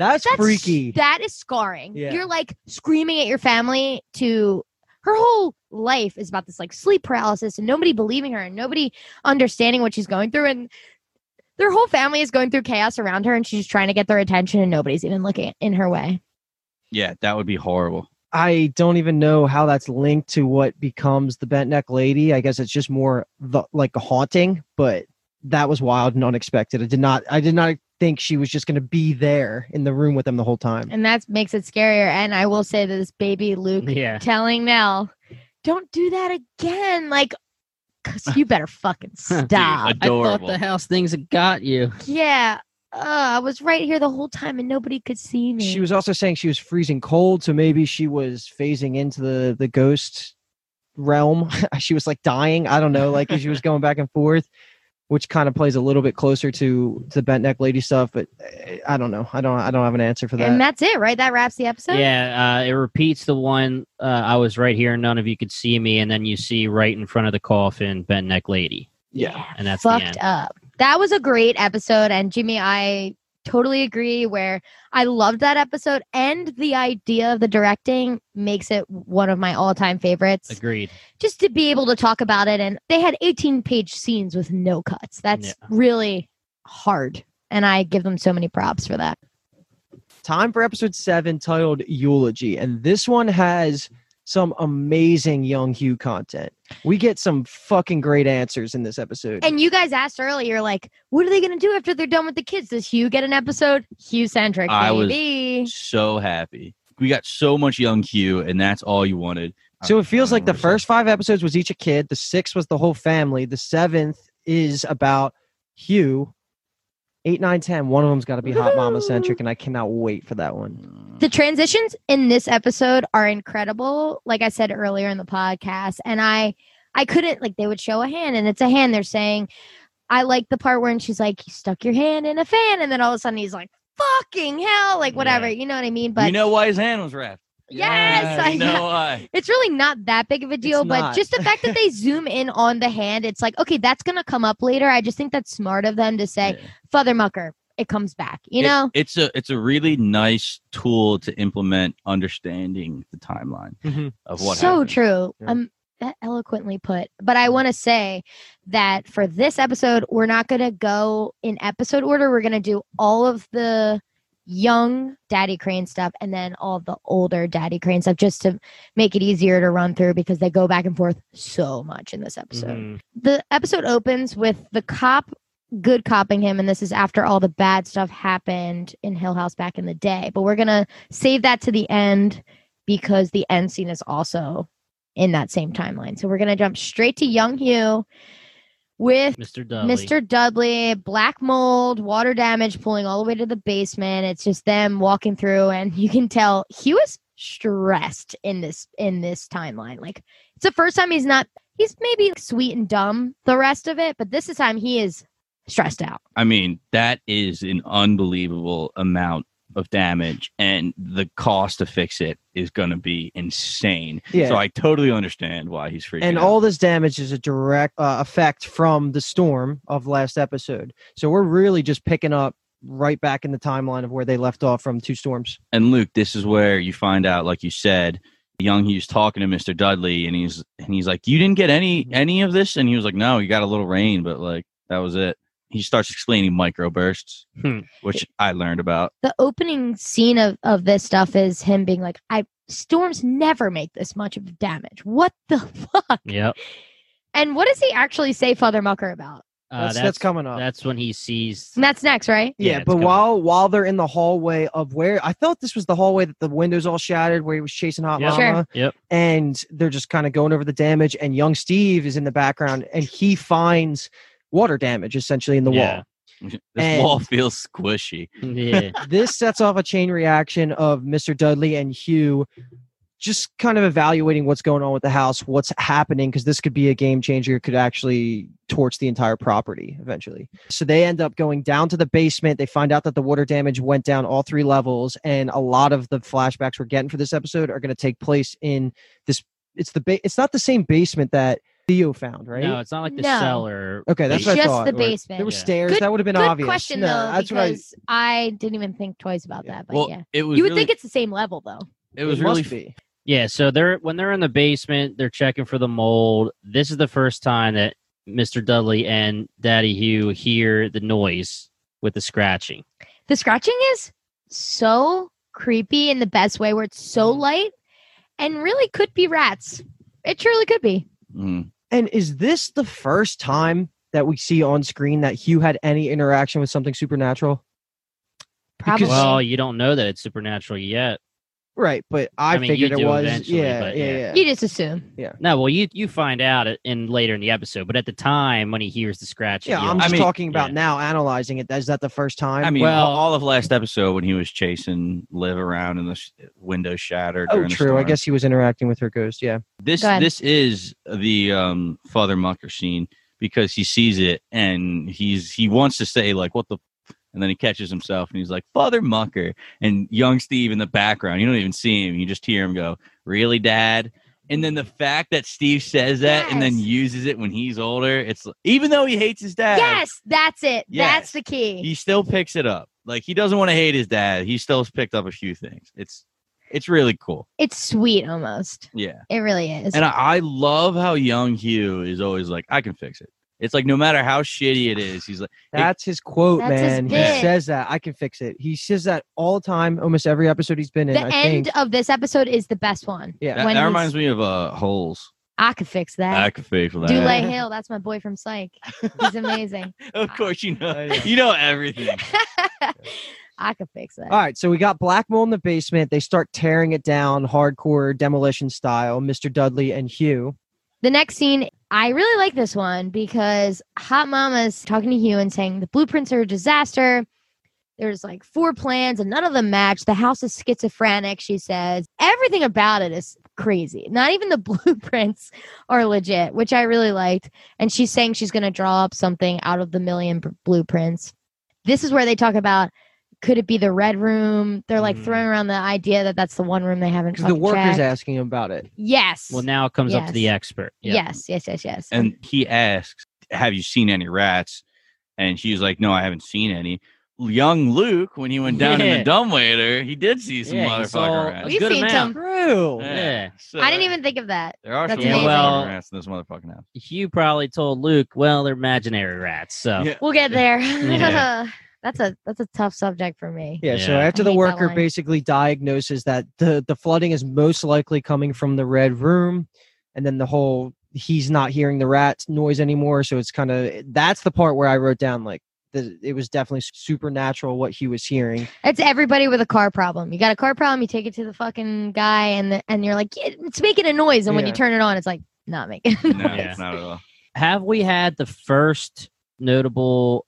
that's freaky. That is scarring. Yeah. You're like screaming at your family to. Her whole life is about this, like, sleep paralysis and nobody believing her and nobody understanding what she's going through. And their whole family is going through chaos around her, and she's trying to get their attention and nobody's even looking in her way. Yeah, that would be horrible. I don't even know how that's linked to what becomes the bent neck lady. I guess it's just more like a haunting, but that was wild and unexpected. I did not think she was just going to be there in the room with them the whole time. And that makes it scarier. And I will say that this baby Luke telling Nell, don't do that again. Like, cause you better fucking stop. Dude, I thought the house things had got you. Yeah. I was right here the whole time and nobody could see me. She was also saying she was freezing cold. So maybe she was phasing into the ghost realm. She was like dying. I don't know. Like, she was going back and forth, which kind of plays a little bit closer to the bent neck lady stuff, but I don't know. I don't have an answer for that. And that's it, right? That wraps the episode? Yeah, it repeats the one, I was right here and none of you could see me, and then you see right in front of the coffin, bent neck lady. Yeah. And that's fucked the end. Up. That was a great episode, and Jimmy, I totally agree, where I loved that episode, and the idea of the directing makes it one of my all-time favorites. Agreed. Just to be able to talk about it, and they had 18-page scenes with no cuts. That's really hard, and I give them so many props for that. Time for episode 7, titled Eulogy, and this one has some amazing young Hugh content. We get some fucking great answers in this episode. And you guys asked earlier, like, what are they going to do after they're done with the kids? Does Hugh get an episode? Hugh-centric, baby. I was so happy. We got so much young Hugh, and that's all you wanted. So it feels like the first 5 episodes was each a kid. The 6th was the whole family. The 7th is about Hugh. 8, 9, 10. One of them's got to be hot mama centric, and I cannot wait for that one. The transitions in this episode are incredible. Like I said earlier in the podcast, and I couldn't, like, they would show a hand, and it's a hand. They're saying, I like the part where, and she's like, you stuck your hand in a fan, and then all of a sudden he's like, fucking hell, like, whatever, yeah. You know what I mean? But you know why his hand was wrapped. Yes, I know why. It's really not that big of a deal, but just the fact that they zoom in on the hand, it's like, okay, that's gonna come up later. I just think that's smart of them to say, yeah. Father Mucker, it comes back. You know, it's a really nice tool to implement understanding the timeline of what. So happened. True. Yeah. Eloquently put. But I want to say that for this episode, we're not gonna go in episode order. We're gonna do all of the young Daddy Crane stuff and then all the older Daddy Crane stuff, just to make it easier to run through, because they go back and forth so much in this episode. The episode opens with the cop good copping him, and this is after all the bad stuff happened in Hill House back in the day, but we're gonna save that to the end because the end scene is also in that same timeline. So we're gonna jump straight to young Hugh with Mr. Dudley, black mold, water damage, pulling all the way to the basement. It's just them walking through, and you can tell he was stressed in this timeline. Like, it's the first time he's maybe sweet and dumb the rest of it, but this is time he is stressed out. I mean, that is an unbelievable amount of damage, and the cost to fix it is going to be insane. Yeah. So I totally understand why he's freaking out. And all this damage is a direct effect from the storm of last episode. So we're really just picking up right back in the timeline of where they left off from 2 storms. And Luke, this is where you find out, like you said, young Hugh's talking to Mr. Dudley, and he's like, you didn't get any of this? And he was like, no, you got a little rain, but like, that was it. He starts explaining microbursts, which I learned about. The opening scene of this stuff is him being like, storms never make this much of damage. What the fuck? Yep. And what does he actually say Father Mucker about? That's coming up. That's when he sees. And that's next, right? Yeah, but while they're in the hallway of where, I thought this was the hallway that the windows all shattered, where he was chasing Hot Mama. Sure. Yep. And they're just kind of going over the damage, and young Steve is in the background, and he finds water damage essentially in the wall. This wall feels squishy. Yeah. This sets off a chain reaction of Mr. Dudley and Hugh just kind of evaluating what's going on with the house, what's happening, because this could be a game changer. It could actually torch the entire property eventually. So they end up going down to the basement. They find out that the water damage went down all 3 levels, and a lot of the flashbacks we're getting for this episode are going to take place in this. It's not the same basement that Theo found, right? No, it's not like the cellar. Okay, that's what I thought. Just the basement. There were stairs. That would have been obvious. Good question, though, because I didn't even think twice about that. But you would think it's the same level, though. It was really. Yeah, so when they're in the basement, they're checking for the mold. This is the first time that Mr. Dudley and Daddy Hugh hear the noise with the scratching. The scratching is so creepy in the best way, where it's so light and really could be rats. It truly could be. And is this the first time that we see on screen that Hugh had any interaction with something supernatural? Probably. Well, you don't know that it's supernatural yet. Right, but I figured it was. Yeah. You just assume. Yeah. No, well, you find out later in the episode, but at the time when he hears the scratching. Yeah, talking about now, analyzing it. Is that the first time? I mean, all of last episode when he was chasing Liv around and the window shattered. Oh, true. I guess he was interacting with her ghost. Yeah. This is the Father Mucker scene, because he sees it and he wants to say, like, what the. And then he catches himself and he's like, Father Mucker. And young Steve in the background, you don't even see him. You just hear him go, really, Dad? And then the fact that Steve says that and then uses it when he's older, it's even though he hates his dad. Yes, that's it. Yes, that's the key. He still picks it up. Like, he doesn't want to hate his dad. He still has picked up a few things. It's really cool. It's sweet almost. Yeah. It really is. And I love how young Hugh is always like, I can fix it. It's like, no matter how shitty it is, he's like... That's his quote, man. He says that. I can fix it. He says that all the time, almost every episode he's been in. The end of this episode is the best one. Yeah, that reminds me of Holes. I could fix that. I could fix that. Dulé Hill, that's my boy from Psych. He's amazing. Of course, you know. You know everything. I could fix that. All right, so we got black mold in the basement. They start tearing it down, hardcore demolition style, Mr. Dudley and Hugh. The next scene, I really like this one because Hot Mama's talking to Hugh and saying the blueprints are a disaster. There's like 4 plans and none of them match. The house is schizophrenic, she says. Everything about it is crazy. Not even the blueprints are legit, which I really liked. And she's saying she's going to draw up something out of the million blueprints. This is where they talk about, could it be the red room? They're like throwing around the idea that that's the one room they haven't checked. The worker's asking about it. Yes. Well, now it comes up to the expert. Yeah. Yes. And he asks, have you seen any rats? And she's like, no, I haven't seen any. Young Luke, when he went down in the dumbwaiter, he did see some motherfucker rats. We've seen some. True. Yeah. So, I didn't even think of that. There are some motherfucking rats in this motherfucking house. Hugh probably told Luke, well, they're imaginary rats, so we'll get there. That's a tough subject for me. Yeah. So after the worker basically diagnoses that the flooding is most likely coming from the red room, and then the whole he's not hearing the rat's noise anymore. So it's kind of, that's the part where I wrote down like, it was definitely supernatural what he was hearing. It's everybody with a car problem. You got a car problem, you take it to the fucking guy, and you're like, it's making a noise. And when you turn it on, it's like, not making a noise. No, not at all. Have we had the first notable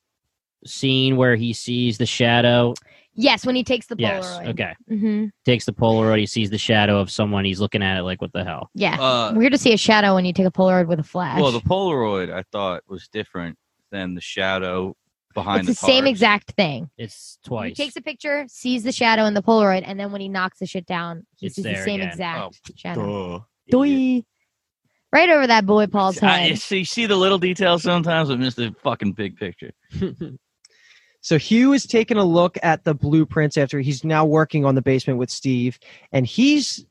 scene where he sees the shadow? Yes, when he takes the Polaroid. Yes, okay. Mm-hmm. Takes the Polaroid, he sees the shadow of someone, he's looking at it like, what the hell? Yeah. Weird to see a shadow when you take a Polaroid with a flash. Well, the Polaroid, I thought, was different than the shadow behind the car. It's the same exact thing. It's twice. He takes a picture, sees the shadow in the Polaroid, and then when he knocks the shit down, he sees the same exact shadow. Doy. Right over that boy Paul's head. You see the little details sometimes, but miss the fucking big picture. So Hugh is taking a look at the blueprints after he's now working on the basement with Steve, and he's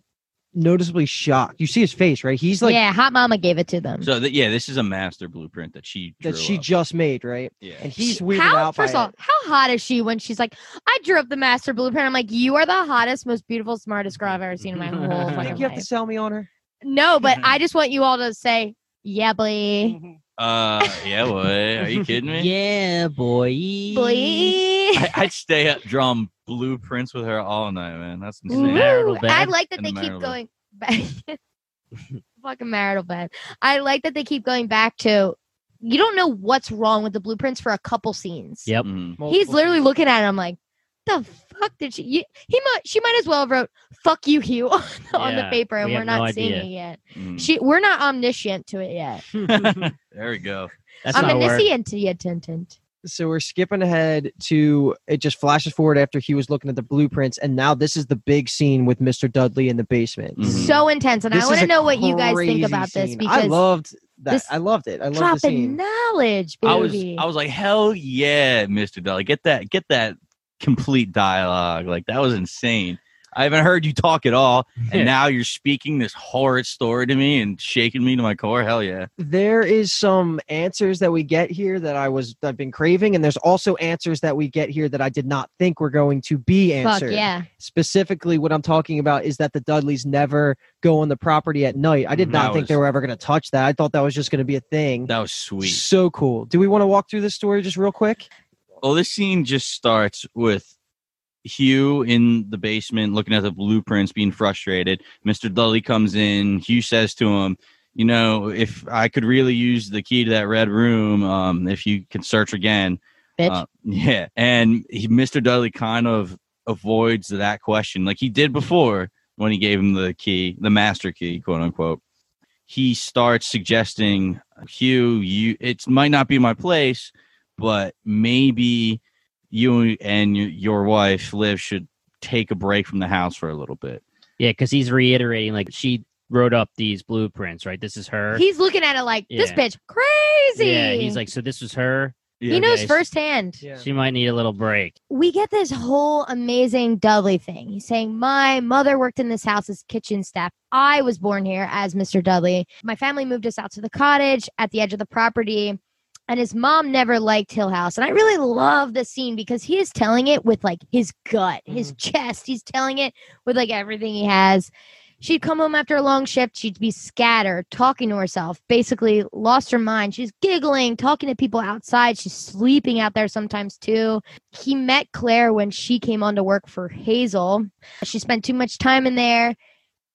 noticeably shocked. You see his face, right? He's like, yeah, Hot Mama gave it to them. So this is a master blueprint that she just made, right? Yeah. And he's weirded out by it. First of all, how hot is she when she's like, I drew up the master blueprint? I'm like, you are the hottest, most beautiful, smartest girl I've ever seen in my whole fucking life. You have to sell me on her. No, but I just want you all to say, yeah, boy. Yeah, boy. Are you kidding me? Yeah, boy. I'd stay up drawing blueprints with her all night, man. That's insane. I like that they keep going back. Fucking marital bed. I like that they keep going back to, you don't know what's wrong with the blueprints for a couple scenes. Yep. Mm-hmm. He's literally looking at him like, the fuck did she? She might as well have wrote "fuck you, Hugh" on the paper, and we're not seeing it yet. Mm. We're not omniscient to it yet. There we go. That's omniscient to yet. So we're skipping ahead to it. Just flashes forward after he was looking at the blueprints, and now this is the big scene with Mr. Dudley in the basement. Mm-hmm. So intense, and I want to know what you guys think about this because I loved. I loved it. I loved the scene. Dropping knowledge, baby. I was like, hell yeah, Mr. Dudley, get that. Complete dialogue, like that was insane. I haven't heard you talk at all, and now you're speaking this horrid story to me and shaking me to my core. Hell yeah! There is some answers that we get here that I've been craving, and there's also answers that we get here that I did not think were going to be answered. Fuck yeah! Specifically, what I'm talking about is that the Dudleys never go on the property at night. I did not think they were ever going to touch that. I thought that was just going to be a thing. That was sweet. So cool. Do we want to walk through this story just real quick? Well, this scene just starts with Hugh in the basement looking at the blueprints, being frustrated. Mr. Dudley comes in. Hugh says to him, you know, if I could really use the key to that red room, if you can search again. Bitch. Yeah. And Mr. Dudley kind of avoids that question like he did before when he gave him the key, the master key, quote unquote. He starts suggesting, Hugh, it might not be my place, but maybe you and your wife, Liv, should take a break from the house for a little bit. Yeah, because he's reiterating, like, she wrote up these blueprints, right? This is her. He's looking at it like, this bitch, crazy. Yeah, he's like, so this was her? Yeah, he knows firsthand. Yeah. She might need a little break. We get this whole amazing Dudley thing. He's saying, my mother worked in this house as kitchen staff. I was born here as Mr. Dudley. My family moved us out to the cottage at the edge of the property. And his mom never liked Hill House. And I really love this scene because he is telling it with like his gut, his chest. He's telling it with like everything he has. She'd come home after a long shift. She'd be scattered, talking to herself, basically lost her mind. She's giggling, talking to people outside. She's sleeping out there sometimes too. He met Claire when she came on to work for Hazel. She spent too much time in there,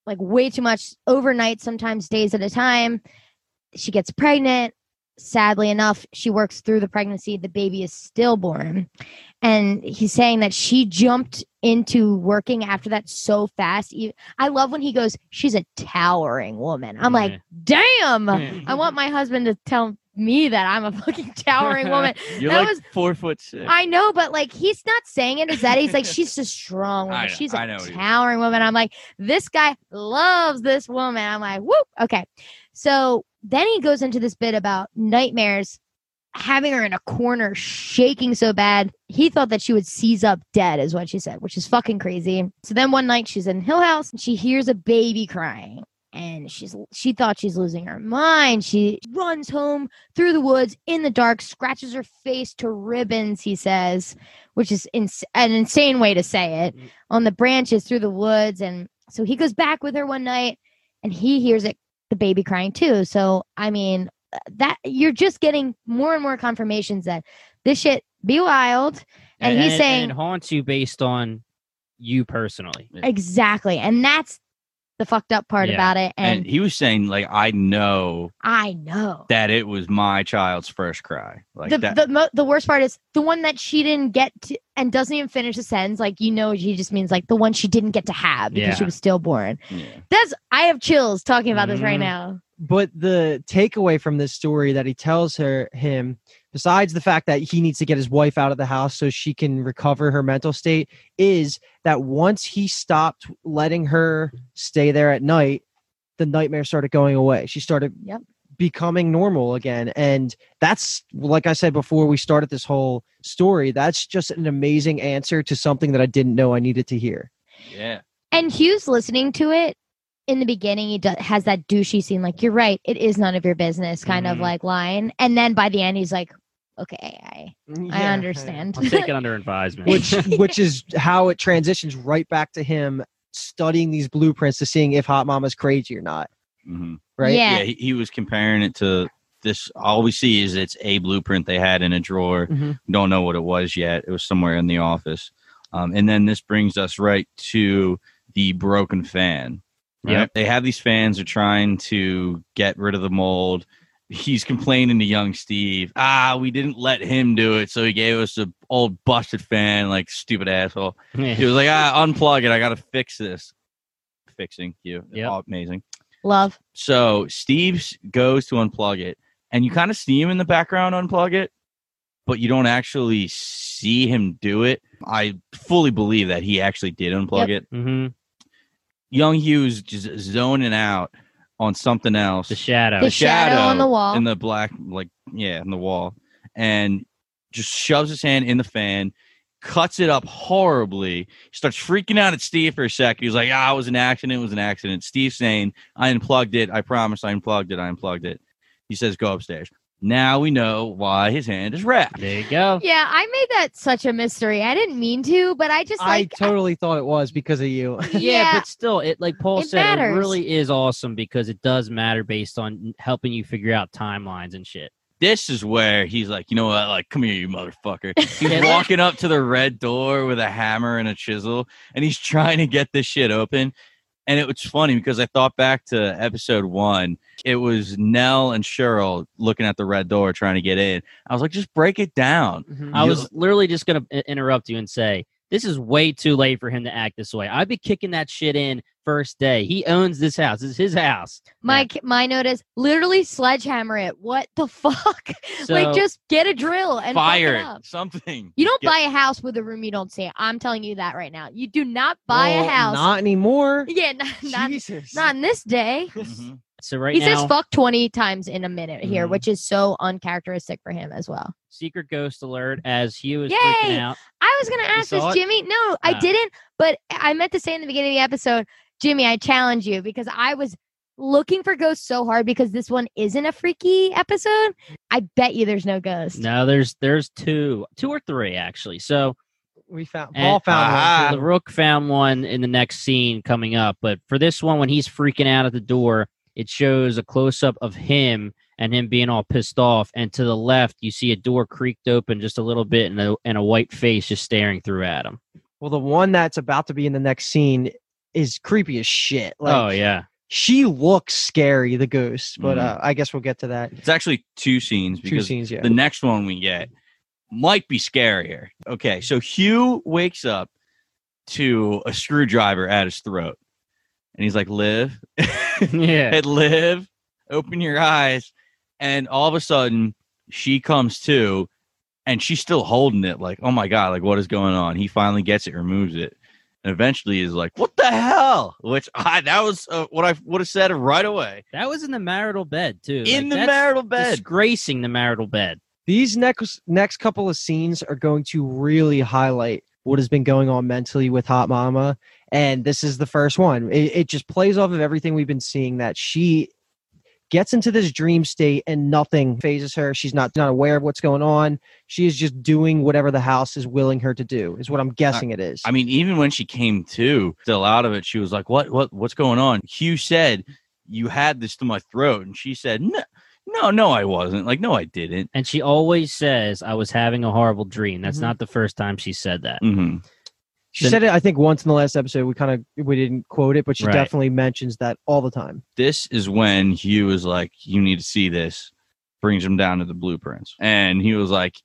like way too much overnight, sometimes days at a time. she gets pregnant. Sadly enough, she works through the pregnancy. The baby is stillborn. And he's saying that she jumped into working after that so fast. I love when he goes, she's a towering woman. I'm like, damn, I want my husband to tell me that I'm a fucking towering woman. You're that like was 4'6". I know, but like he's not saying it as that. He's like, she's a strong woman. She's a towering woman. I'm like, this guy loves this woman. I'm like, whoop. Okay. So then he goes into this bit about nightmares, having her in a corner, shaking so bad. He thought that she would seize up dead is what she said, which is fucking crazy. So then one night she's in Hill House and she hears a baby crying. And she thought she's losing her mind. She runs home through the woods in the dark, scratches her face to ribbons, he says, which is an insane way to say it, on the branches through the woods. And so he goes back with her one night and he hears it, the baby crying too. So, I mean, that you're just getting more and more confirmations that this shit be wild. And he's saying... And it haunts you based on you personally. Exactly. And that's the fucked up part about it. And he was saying, like, I know that it was my child's first cry. Like the worst part is the one that she didn't get to and doesn't even finish the sentence. Like, you know, she just means like the one she didn't get to have because she was stillborn. Yeah. I have chills talking about this right now. But the takeaway from this story that he tells him, besides the fact that he needs to get his wife out of the house so she can recover her mental state, is that once he stopped letting her stay there at night, the nightmare started going away. She started becoming normal again. And that's, like I said before we started this whole story, that's just an amazing answer to something that I didn't know I needed to hear. Yeah. And Hugh's listening to it. In the beginning, he has that douchey scene, like, you're right, it is none of your business, kind of like line. And then by the end, he's like, okay, I understand. I'll take it under advisement. Which is how it transitions right back to him studying these blueprints to seeing if Hot Mama's crazy or not. Mm-hmm. Right? Yeah, he was comparing it to this. All we see is it's a blueprint they had in a drawer. Mm-hmm. Don't know what it was yet. It was somewhere in the office. And then this brings us right to the broken fan. Right? Yep. They have these fans are trying to get rid of the mold. He's complaining to young Steve. We didn't let him do it, so he gave us an old busted fan, like stupid asshole. He was like, unplug it. I got to fix this. Fixing you. Yep. Oh, amazing. Love. So Steve goes to unplug it, and you kind of see him in the background unplug it, but you don't actually see him do it. I fully believe that he actually did unplug it. Mm-hmm. Young Hugh's just zoning out on something else. The shadow on the wall. In the black, in the wall. And just shoves his hand in the fan, cuts it up horribly. He starts freaking out at Steve for a second. He's like, it was an accident. It was an accident. Steve's saying, I unplugged it. I promise I unplugged it. I unplugged it. He says, go upstairs. Now we know why his hand is wrapped. There you go. Yeah, I made that such a mystery. I didn't mean to, but I just I thought it was because of you. Yeah, but still, it like Paul said, matters. It really is awesome because it does matter based on helping you figure out timelines and shit. This is where he's like, you know what? Like, come here, you motherfucker. He's walking up to the red door with a hammer and a chisel, and he's trying to get this shit open. And it was funny because I thought back to episode 1. It was Nell and Cheryl looking at the red door trying to get in. I was like, just break it down. Mm-hmm. I was literally just going to interrupt you and say, this is way too late for him to act this way. I'd be kicking that shit in first day. He owns this house. It's his house. Mike, my note is literally sledgehammer it. What the fuck? So, just get a drill and fire it up. Something. You don't buy a house with a room you don't see. I'm telling you that right now. You do not buy a house. Not anymore. Yeah, not in this day. Mm-hmm. So right now, he says fuck 20 times in a minute here, which is so uncharacteristic for him as well. Secret ghost alert as Hugh is freaking out. I was going to ask this, Jimmy. No, I didn't. But I meant to say in the beginning of the episode, Jimmy, I challenge you because I was looking for ghosts so hard because this one isn't a freaky episode. I bet you there's no ghost. No, there's two or three, actually. So we found Paul found one. So the Rook found one in the next scene coming up. But for this one, when he's freaking out at the door, it shows a close-up of him and him being all pissed off. And to the left, you see a door creaked open just a little bit and a white face just staring through at him. Well, the one that's about to be in the next scene is creepy as shit. Like, She looks scary, the ghost, but I guess we'll get to that. It's actually two scenes because the next one we get might be scarier. Okay, so Hugh wakes up to a screwdriver at his throat, and he's like, "Liv, Liv, open your eyes." And all of a sudden, she comes to, and she's still holding it. Like, oh my god, like what is going on? He finally gets it, removes it. And eventually is like, what the hell? Which that was what I would have said right away. That was in the marital bed, too. In the marital bed. Disgracing the marital bed. These next couple of scenes are going to really highlight what has been going on mentally with Hot Mama. And this is the first one. It just plays off of everything we've been seeing, that she gets into this dream state and nothing phases her. She's not aware of what's going on. She is just doing whatever the house is willing her to do, is what I'm guessing it is. I mean, even when she came to, still out of it, she was like, what's going on? Hugh said, you had this to my throat. And she said, no, I wasn't. Like, no, I didn't. And she always says, I was having a horrible dream. That's not the first time she said that. Mm-hmm. She said it, I think, once in the last episode. We didn't quote it, but she definitely mentions that all the time. This is when Hugh is like, you need to see this. Brings him down to the blueprints. And he was like,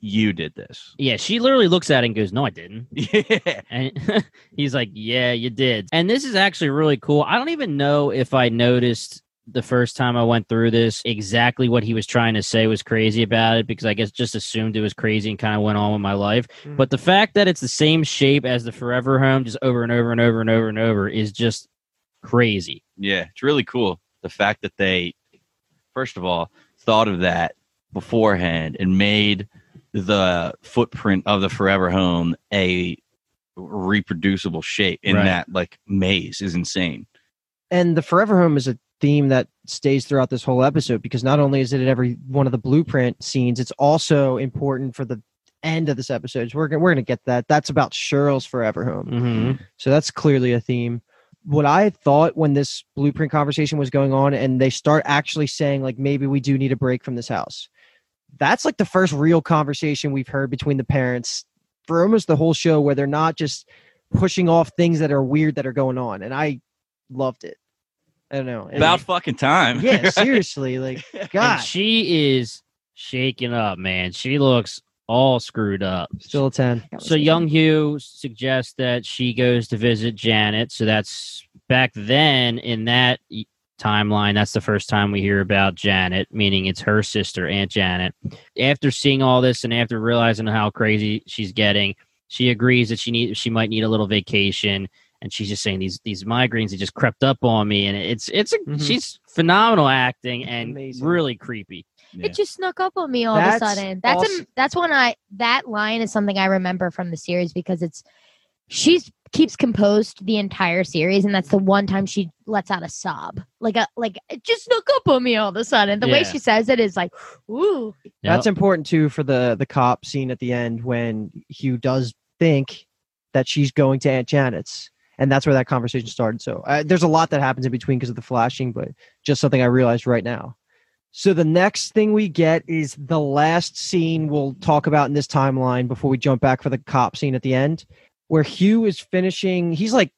you did this. Yeah, she literally looks at it and goes, no, I didn't. Yeah. And he's like, yeah, you did. And this is actually really cool. I don't even know if I noticed the first time I went through this exactly what he was trying to say was crazy about it, because I guess just assumed it was crazy and kind of went on with my life. Mm. But the fact that it's the same shape as the Forever Home just over and over and over and over and over is just crazy. Yeah, it's really cool. The fact that they, first of all, thought of that beforehand and made the footprint of the Forever Home a reproducible shape in that like maze is insane. And the Forever Home is a theme that stays throughout this whole episode, because not only is it at every one of the blueprint scenes, it's also important for the end of this episode. So we're going to get that. That's about Cheryl's forever home. Mm-hmm. So that's clearly a theme. What I thought when this blueprint conversation was going on and they start actually saying, like, maybe we do need a break from this house. That's like the first real conversation we've heard between the parents for almost the whole show, where they're not just pushing off things that are weird that are going on. And I loved it. I don't know. About fucking time. Yeah, seriously. Like, God. And she is shaking up, man. She looks all screwed up. Still a 10. So young Hugh suggests that she goes to visit Janet. So that's back then in that timeline. That's the first time we hear about Janet, meaning it's her sister, Aunt Janet. After seeing all this and after realizing how crazy she's getting, she agrees that she might need a little vacation. And she's just saying these migraines that just crept up on me, and she's phenomenal acting and amazing. Really creepy. Yeah. It just snuck up on me all of a sudden. That's awesome. That line is something I remember from the series, because she keeps composed the entire series, and that's the one time she lets out a sob, like it just snuck up on me all of a sudden. The way she says it is like, ooh. Yep. That's important too for the cop scene at the end when Hugh does think that she's going to Aunt Janet's. And that's where that conversation started. So there's a lot that happens in between because of the flashing, but just something I realized right now. So the next thing we get is the last scene we'll talk about in this timeline before we jump back for the cop scene at the end, where Hugh is finishing. He's like,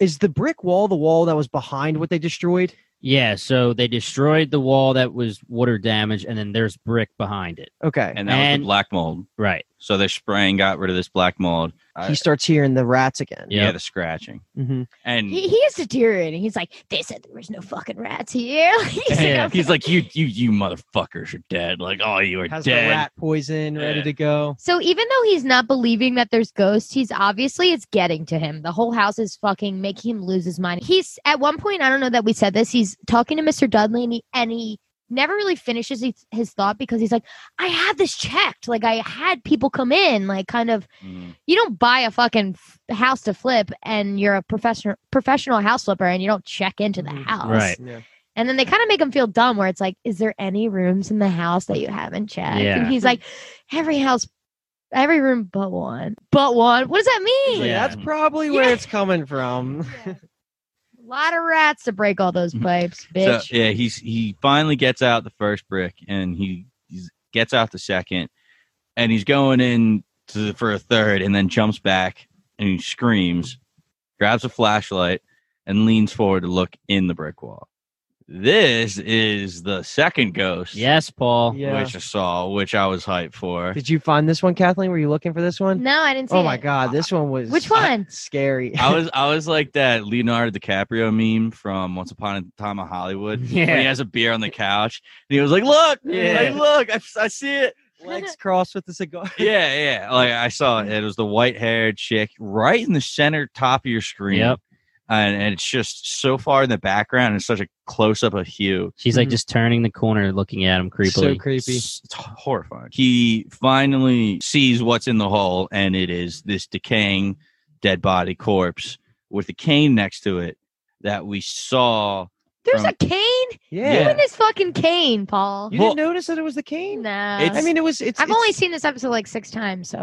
is the brick wall the wall that was behind what they destroyed? Yeah, so they destroyed the wall that was water damaged, and then there's brick behind it. Okay. And that was the black mold. Right. So they're spraying, got rid of this black mold. He starts hearing the rats again. Yeah, the scratching. Mm-hmm. And he is deteriorating. He's like, they said there was no fucking rats here. He's like, you motherfuckers are dead. Like, oh, you are dead. The rat poison ready to go. So even though he's not believing that there's ghosts, he's obviously, it's getting to him. The whole house is fucking making him lose his mind. He's at one point, I don't know that we said this, he's talking to Mr. Dudley, and he never really finishes his thought, because he's like, I had this checked. Like, I had people come in, like, kind of, you don't buy a fucking house to flip, and you're a professional house flipper, and you don't check into the house. Right. Yeah. And then they kind of make him feel dumb, where it's like, is there any rooms in the house that you haven't checked? Yeah. And he's like, every room but one. But one? What does that mean? Yeah. That's probably where it's coming from. Yeah. A lot of rats to break all those pipes, bitch. So, yeah, he finally gets out the first brick, and he gets out the second, and he's going in for a third, and then jumps back and he screams, grabs a flashlight, and leans forward to look in the brick wall. This is the second ghost. Yes, Paul. Yeah. Which I saw, which I was hyped for. Did you find this one, Kathleen? Were you looking for this one? No, I didn't see it. Oh, my God. This one was which one? Scary. I was like that Leonardo DiCaprio meme from Once Upon a Time in Hollywood. Yeah. When he has a beer on the couch. And he was like, look. Yeah. Like, look. I see it. Legs crossed with the cigar. Yeah, yeah. Like, I saw it. It was the white-haired chick right in the center top of your screen. Yep. And it's just so far in the background. It's such a close-up of Hugh. She's like just turning the corner looking at him creepily. So creepy. It's horrifying. He finally sees what's in the hole, and it is this decaying dead body corpse with a cane next to it that we saw. There's a cane? Yeah. You and this fucking cane, Paul. You didn't notice that it was the cane? No. I mean, it was... I've only seen this episode like 6 times, so...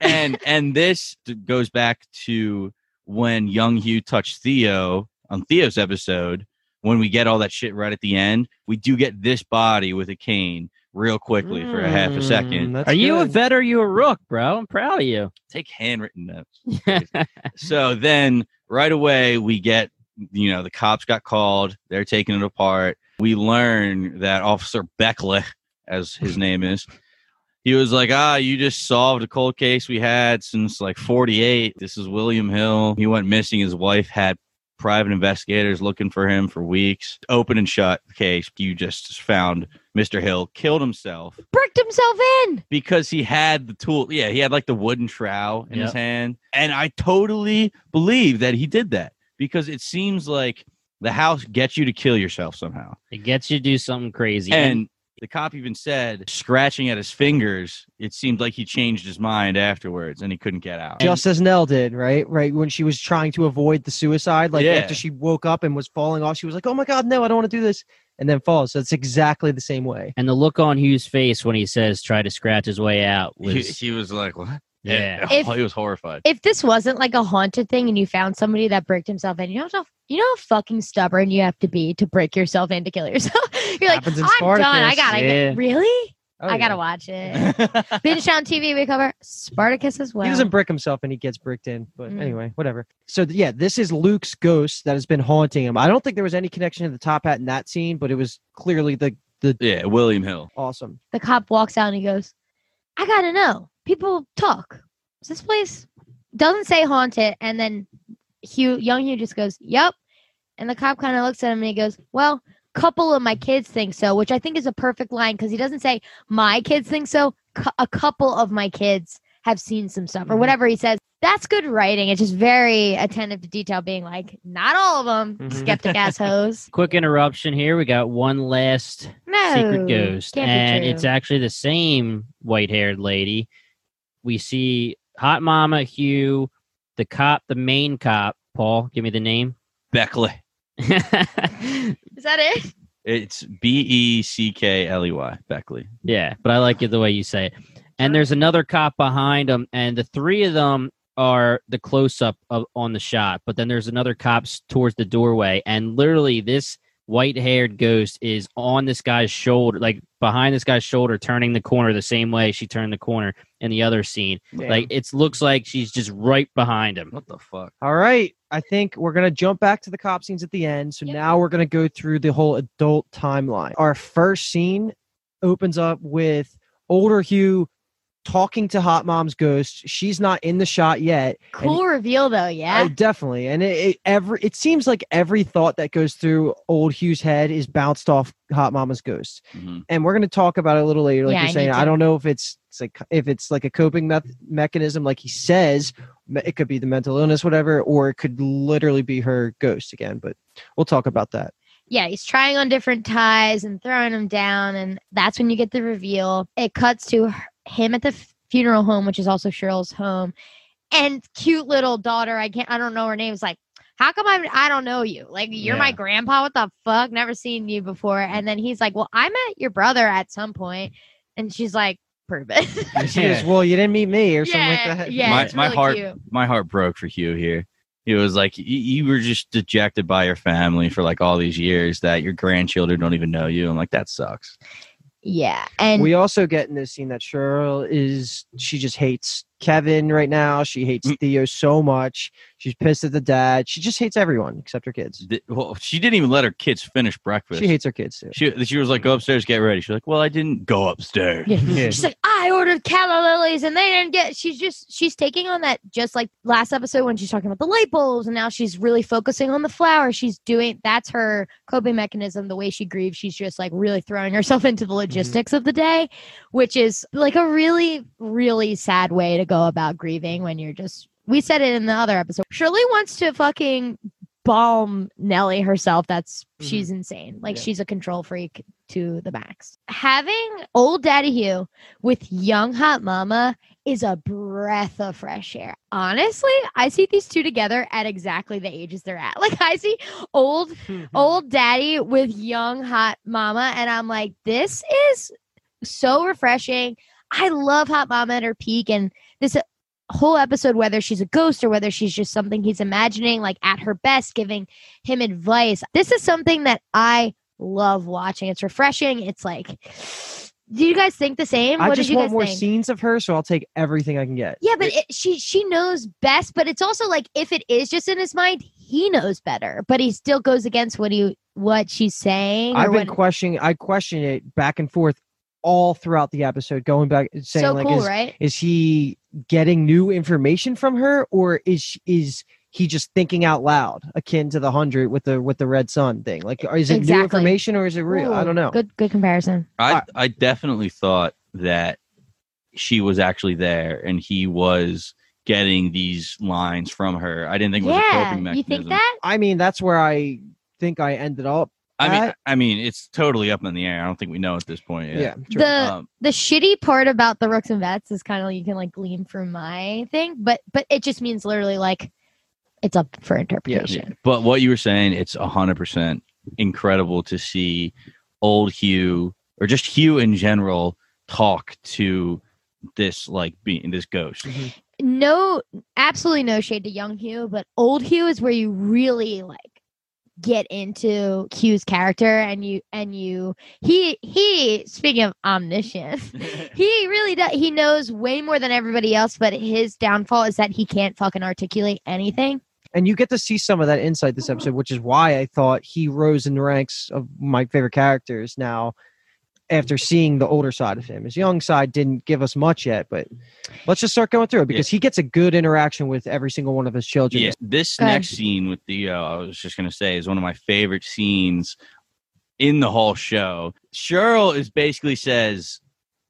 and this goes back to... when young Hugh touched Theo on Theo's episode, when we get all that shit right at the end, we do get this body with a cane real quickly for a half a second. Are good. You a vet or are you a rook, bro? I'm proud of you. Take handwritten notes. So then right away we get, you know, the cops got called. They're taking it apart. We learn that Officer Beckley, as his name is, he was like, you just solved a cold case we had since like 48. This is William Hill. He went missing. His wife had private investigators looking for him for weeks. Open and shut case. You just found Mr. Hill killed himself. Bricked himself in. Because he had the tool. Yeah, he had like the wooden trowel in his hand. And I totally believe that he did that because it seems like the house gets you to kill yourself somehow. It gets you to do something crazy. And the cop even said, scratching at his fingers, it seemed like he changed his mind afterwards and he couldn't get out. Just as Nell did, right? Right when she was trying to avoid the suicide, like after she woke up and was falling off, she was like, oh my God, no, I don't want to do this. And then falls. So it's exactly the same way. And the look on Hugh's face when he says, try to scratch his way out. He was like, what? Yeah. He was horrified. If this wasn't like a haunted thing and you found somebody that bricked himself in, you know how fucking stubborn you have to be to break yourself in to kill yourself? You're like, I'm done. I got it. Yeah. Really? Oh, I got to watch it. Binge Town TV, we cover Spartacus as well. He doesn't brick himself and he gets bricked in. But anyway, whatever. So yeah, this is Luke's ghost that has been haunting him. I don't think there was any connection to the top hat in that scene, but it was clearly the William Hill. Awesome. The cop walks out and he goes, I got to know. People talk. This place doesn't say haunted. And then young Hugh just goes, yep. And the cop kind of looks at him and he goes, well, couple of my kids think so, which I think is a perfect line because he doesn't say my kids think so. A couple of my kids have seen some stuff or whatever he says. That's good writing. It's just very attentive to detail, being like, not all of them, skeptic asshoes. Quick interruption here. We got one last secret ghost. And it's actually the same white-haired lady. We see Hot Mama, Hugh, the cop, the main cop. Paul, give me the name. Beckley. Is that it? It's B-E-C-K-L-E-Y, Beckley. Yeah, but I like it the way you say it. And there's another cop behind him, and the three of them are the close-up on the shot. But then there's another cop towards the doorway, and literally this white-haired ghost is on this guy's shoulder, like behind this guy's shoulder, turning the corner the same way she turned the corner in the other scene. Damn. Like it looks like she's just right behind him. What the fuck? All right, I think we're gonna jump back to the cop scenes at the end. So now we're gonna go through the whole adult timeline. Our first scene opens up with older Hugh talking to Hot Mom's ghost. She's not in the shot yet. Cool reveal though, yeah. Oh, definitely. And it seems like every thought that goes through old Hugh's head is bounced off Hot Mama's ghost. Mm-hmm. And we're going to talk about it a little later, like you're saying. I don't know if it's like a coping mechanism, like he says. It could be the mental illness, whatever, or it could literally be her ghost again. But we'll talk about that. Yeah, he's trying on different ties and throwing them down, and that's when you get the reveal. It cuts to him at the funeral home, which is also Cheryl's home, and cute little daughter. I don't know her name. It's like, how come I don't know you? Like, you're my grandpa. What the fuck? Never seen you before. And then he's like, well, I met your brother at some point. And she's like, prove it. She goes, well, you didn't meet me or something like that. Yeah, my heart broke for Hugh here. It was like, you were just dejected by your family for like all these years that your grandchildren don't even know you. I'm like, that sucks. Yeah. And we also get in this scene that Cheryl she just hates Kevin right now. She hates Theo so much. She's pissed at the dad. She just hates everyone except her kids. Well, she didn't even let her kids finish breakfast. She hates her kids too. She was like, go upstairs, get ready. She's like, well, I didn't go upstairs. Yeah. Yeah. She's like, I ordered calla lilies and they didn't get. She's taking on that, just like last episode when she's talking about the light bulbs, and now she's really focusing on the flower. She's doing, that's her coping mechanism, the way she grieves. She's just like really throwing herself into the logistics of the day, which is like a really, really sad way to go about grieving when you're just, we said it in the other episode. Shirley wants to fucking balm Nellie herself. She's insane. Like, she's a control freak to the max. Having old Daddy Hugh with young hot mama is a breath of fresh air. Honestly, I see these two together at exactly the ages they're at. Like, I see old daddy with young hot mama, and I'm like, this is so refreshing. I love hot mama at her peak, and this whole episode, whether she's a ghost or whether she's just something he's imagining, like at her best, giving him advice. This is something that I love watching. It's refreshing. It's like, do you guys think the same? I just want more scenes of her, so I'll take everything I can get. Yeah, but she knows best, but it's also like, if it is just in his mind, he knows better, but he still goes against what she's saying. I've been questioning. I question it back and forth all throughout the episode, going back and saying, so like, cool, is he getting new information from her, or is he just thinking out loud, akin to the 100 with the red sun thing? Like, is it new information or is it real? Ooh, I don't know. Good comparison. I definitely thought that she was actually there and he was getting these lines from her. I didn't think it was a coping mechanism. You think that? I mean, that's where I think I ended up. I mean, it's totally up in the air. I don't think we know at this point yet. Yeah, true. The shitty part about the Rooks and Vets is kind of like, you can like glean from my thing, but it just means literally like it's up for interpretation. Yeah. But what you were saying, it's 100% incredible to see old Hugh, or just Hugh in general, talk to this like being, this ghost. No, absolutely no shade to young Hugh, but old Hugh is where you really like get into Hugh's character, and he speaking of omniscience, he really does. He knows way more than everybody else, but his downfall is that he can't fucking articulate anything. And you get to see some of that insight this episode, which is why I thought he rose in the ranks of my favorite characters now, after seeing the older side of him. His young side didn't give us much yet, but let's just start going through it, because he gets a good interaction with every single one of his children. Yeah, this next scene with Theo, I was just going to say, is one of my favorite scenes in the whole show. Cheryl is basically says,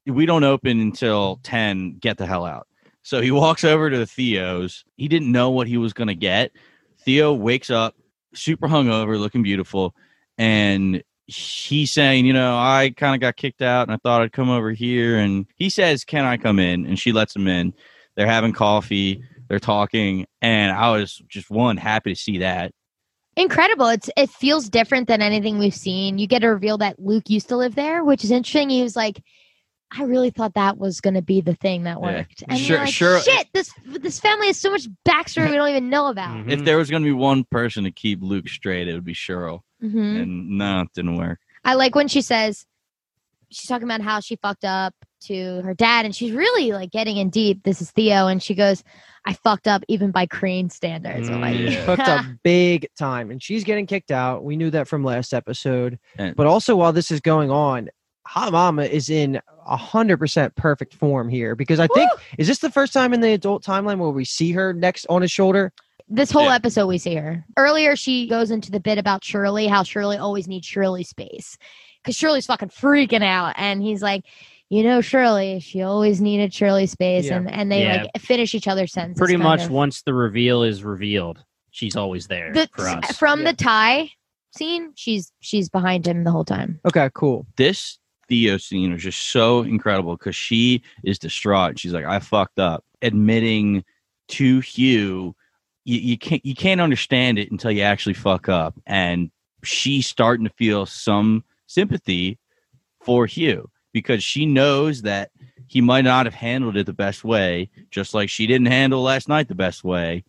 we don't open until 10, get the hell out. So he walks over to the Theo's. He didn't know what he was going to get. Theo wakes up, super hungover, looking beautiful, and he's saying, I kind of got kicked out and I thought I'd come over here. And he says, can I come in? And she lets him in. They're having coffee. They're talking. And I was just, happy to see that. Incredible. It feels different than anything we've seen. You get a reveal that Luke used to live there, which is interesting. He was like, I really thought that was going to be the thing that worked. Yeah. And sure, like, sure. Shit, this family has so much backstory we don't even know about. Mm-hmm. If there was going to be one person to keep Luke straight, it would be Cheryl. Mm-hmm. And no, it didn't work. I like when she says, she's talking about how she fucked up to her dad, and she's really like getting in deep. This is Theo, and she goes, I fucked up even by Crane standards. I'm like, yeah. Fucked up big time, and she's getting kicked out. We knew that from last episode. But also, while this is going on, Hot Mama is in 100% perfect form here, because I think, is this the first time in the adult timeline where we see her next on his shoulder? This whole episode, we see her. Earlier, she goes into the bit about Shirley, how Shirley always needs Shirley space because Shirley's fucking freaking out. And he's like, Shirley, she always needed Shirley space. Yeah. And they like finish each other's sentences. Pretty much once the reveal is revealed, she's always there for us. From the tie scene, she's behind him the whole time. Okay, cool. This Theo scene was just so incredible because she is distraught. She's like, I fucked up. Admitting to Hugh, You can't understand it until you actually fuck up. And she's starting to feel some sympathy for Hugh because she knows that he might not have handled it the best way, just like she didn't handle last night the best way,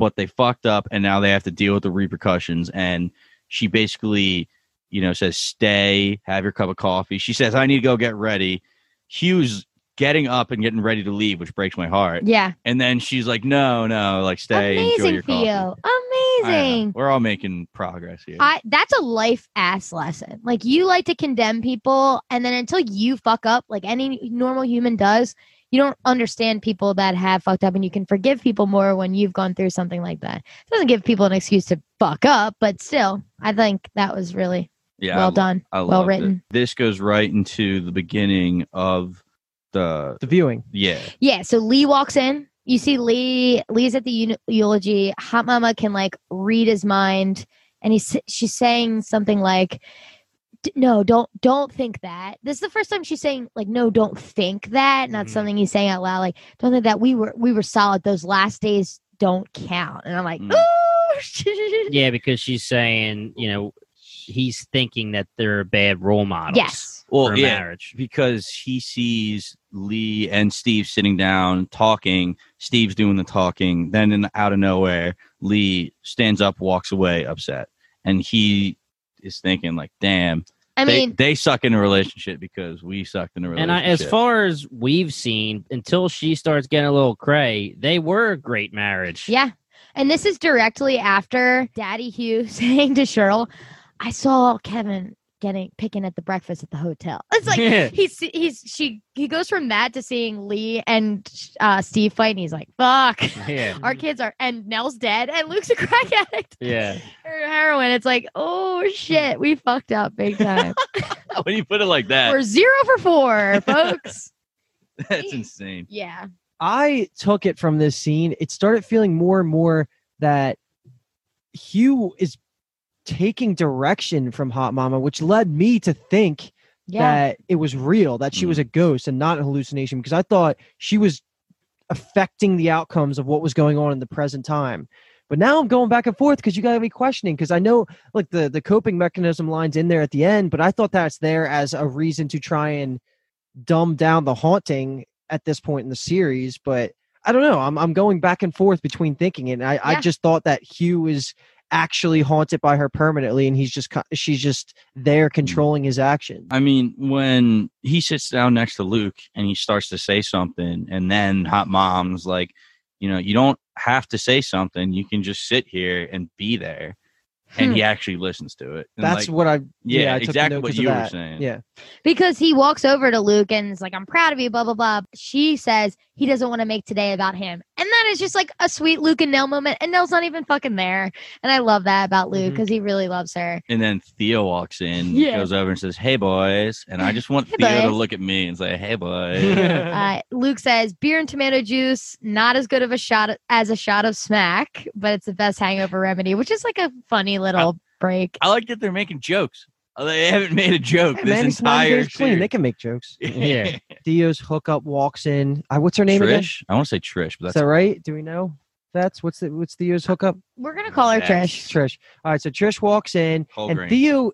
but they fucked up and now they have to deal with the repercussions. And she basically, says, stay, have your cup of coffee. She says, I need to go get ready. Hugh's getting up and getting ready to leave, which breaks my heart. Yeah. And then she's like, no, like, stay. Amazing, enjoy your Theo. Coffee. Amazing. We're all making progress here. That's a life ass lesson. Like, you like to condemn people, and then until you fuck up, like any normal human does, you don't understand people that have fucked up, and you can forgive people more when you've gone through something like that. It doesn't give people an excuse to fuck up, but still, I think that was really well done, well written. It. This goes right into the beginning of the viewing. Yeah. So Lee walks in. You see Lee's at the eulogy. Hot Mama can like read his mind, and she's saying something like, no, don't think that. This is the first time she's saying, like, no, don't think that. Not something he's saying out loud. Like, don't think that. We were solid. Those last days don't count. And I'm like, oh, yeah, because she's saying, you know, he's thinking that they're bad role models. Yes. Well, for marriage, because he sees Lee and Steve sitting down talking. Steve's doing the talking. Then out of nowhere, Lee stands up, walks away, upset, and he is thinking like, damn. They suck in a relationship because we sucked in a relationship. And as far as we've seen, until she starts getting a little cray, they were a great marriage. Yeah. And this is directly after Daddy Hugh saying to Cheryl, I saw Kevin picking at the breakfast at the hotel. It's like, he goes from that to seeing Lee and Steve fight, and he's like, fuck. Yeah. Our kids are, and Nell's dead, and Luke's a crack addict. Yeah. Or heroin. It's like, oh shit, we fucked up big time. When you put it like that. We're 0 for 4, folks. That's insane. Yeah. I took it from this scene. It started feeling more and more that Hugh is taking direction from Hot Mama, which led me to think that it was real, that she was a ghost and not a hallucination, because I thought she was affecting the outcomes of what was going on in the present time. But now I'm going back and forth because you got to be questioning, because I know like the coping mechanism line's in there at the end, but I thought that's there as a reason to try and dumb down the haunting at this point in the series. But I don't know. I'm going back and forth between thinking it. And I just thought that Hugh is actually haunted by her permanently, and she's just there controlling his actions. I mean, when he sits down next to Luke and he starts to say something, and then Hot Mom's like, you know, you don't have to say something, you can just sit here and be there, and he actually listens to it. And that's like, what I I took exactly what you were saying. Yeah, because he walks over to Luke and is like, I'm proud of you, blah blah blah. She says he doesn't want to make today about him, and that is just like a sweet Luke and Nell moment, and Nell's not even fucking there, and I love that about Luke because he really loves her. And then Theo walks in, goes over and says, hey boys, and I just want Theo to look at me and say, hey boys. Luke says beer and tomato juice, not as good of a shot as a shot of smack, but it's the best hangover remedy, which is like a funny little break. I like that they're making jokes. They haven't made a joke this entire series. They can make jokes. Yeah. Theo's hookup walks in. What's her name again? Trish. I want to say Trish, but that's... Is that right? Do we know? That's what's Theo's hookup? We're gonna call her Trish. Trish. All right. So Trish walks in, and Theo.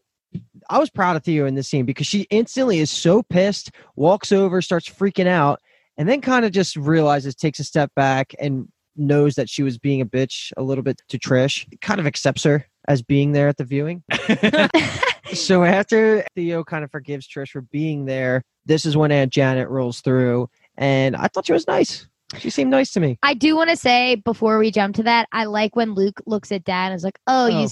I was proud of Theo in this scene because she instantly is so pissed, walks over, starts freaking out, and then kind of just realizes, takes a step back, and knows that she was being a bitch a little bit to Trish. Kind of accepts her as being there at the viewing. So after Theo kind of forgives Trish for being there, this is when Aunt Janet rolls through, and I thought she was nice. She seemed nice to me. I do want to say, before we jump to that, I like when Luke looks at Dad and is like,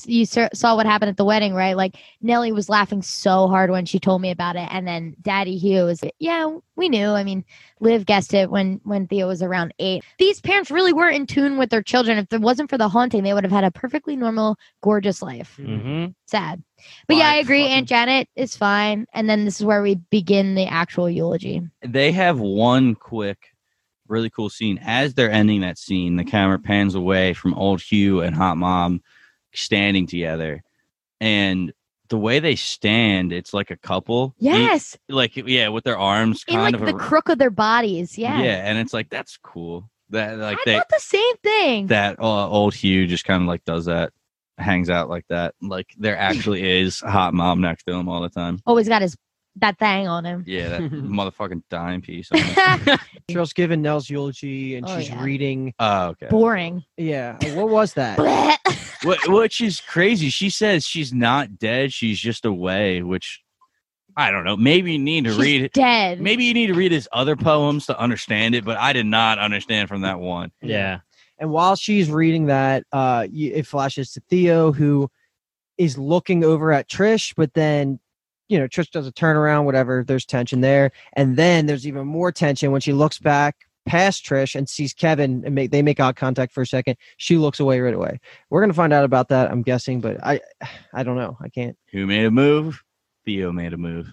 you saw what happened at the wedding, right? Like, Nellie was laughing so hard when she told me about it, and then Daddy Hugh was like, yeah, we knew. I mean, Liv guessed it when Theo was around 8. These parents really were in tune with their children. If it wasn't for the haunting, they would have had a perfectly normal, gorgeous life. Mm-hmm. Sad. But I agree. Aunt Janet is fine. And then this is where we begin the actual eulogy. They have one quick, really cool scene. As they're ending that scene, the camera pans away from old Hugh and Hot Mom standing together. And the way they stand, it's like a couple. Yes. With their arms kind of the crook of their bodies. Yeah. Yeah. And it's like, that's cool. That like I thought the same thing. That old Hugh just kind of like does that. Hangs out like that, like there actually is a Hot Mom next to him all the time. Always got that thing on him. Yeah, that motherfucking dime piece. Cheryl's giving Nell's eulogy, and she's reading. Oh, okay. Boring. Yeah. What was that? Which is crazy. She says she's not dead. She's just away, which I don't know. Maybe you need to read it. Dead. Maybe you need to read his other poems to understand it, but I did not understand from that one. Yeah. And while she's reading that, it flashes to Theo, who is looking over at Trish, but then, you know, Trish does a turnaround, whatever. There's tension there. And then there's even more tension when she looks back past Trish and sees Kevin, and they make eye contact for a second. She looks away right away. We're going to find out about that, I'm guessing, but I don't know. I can't. Who made a move? Theo made a move.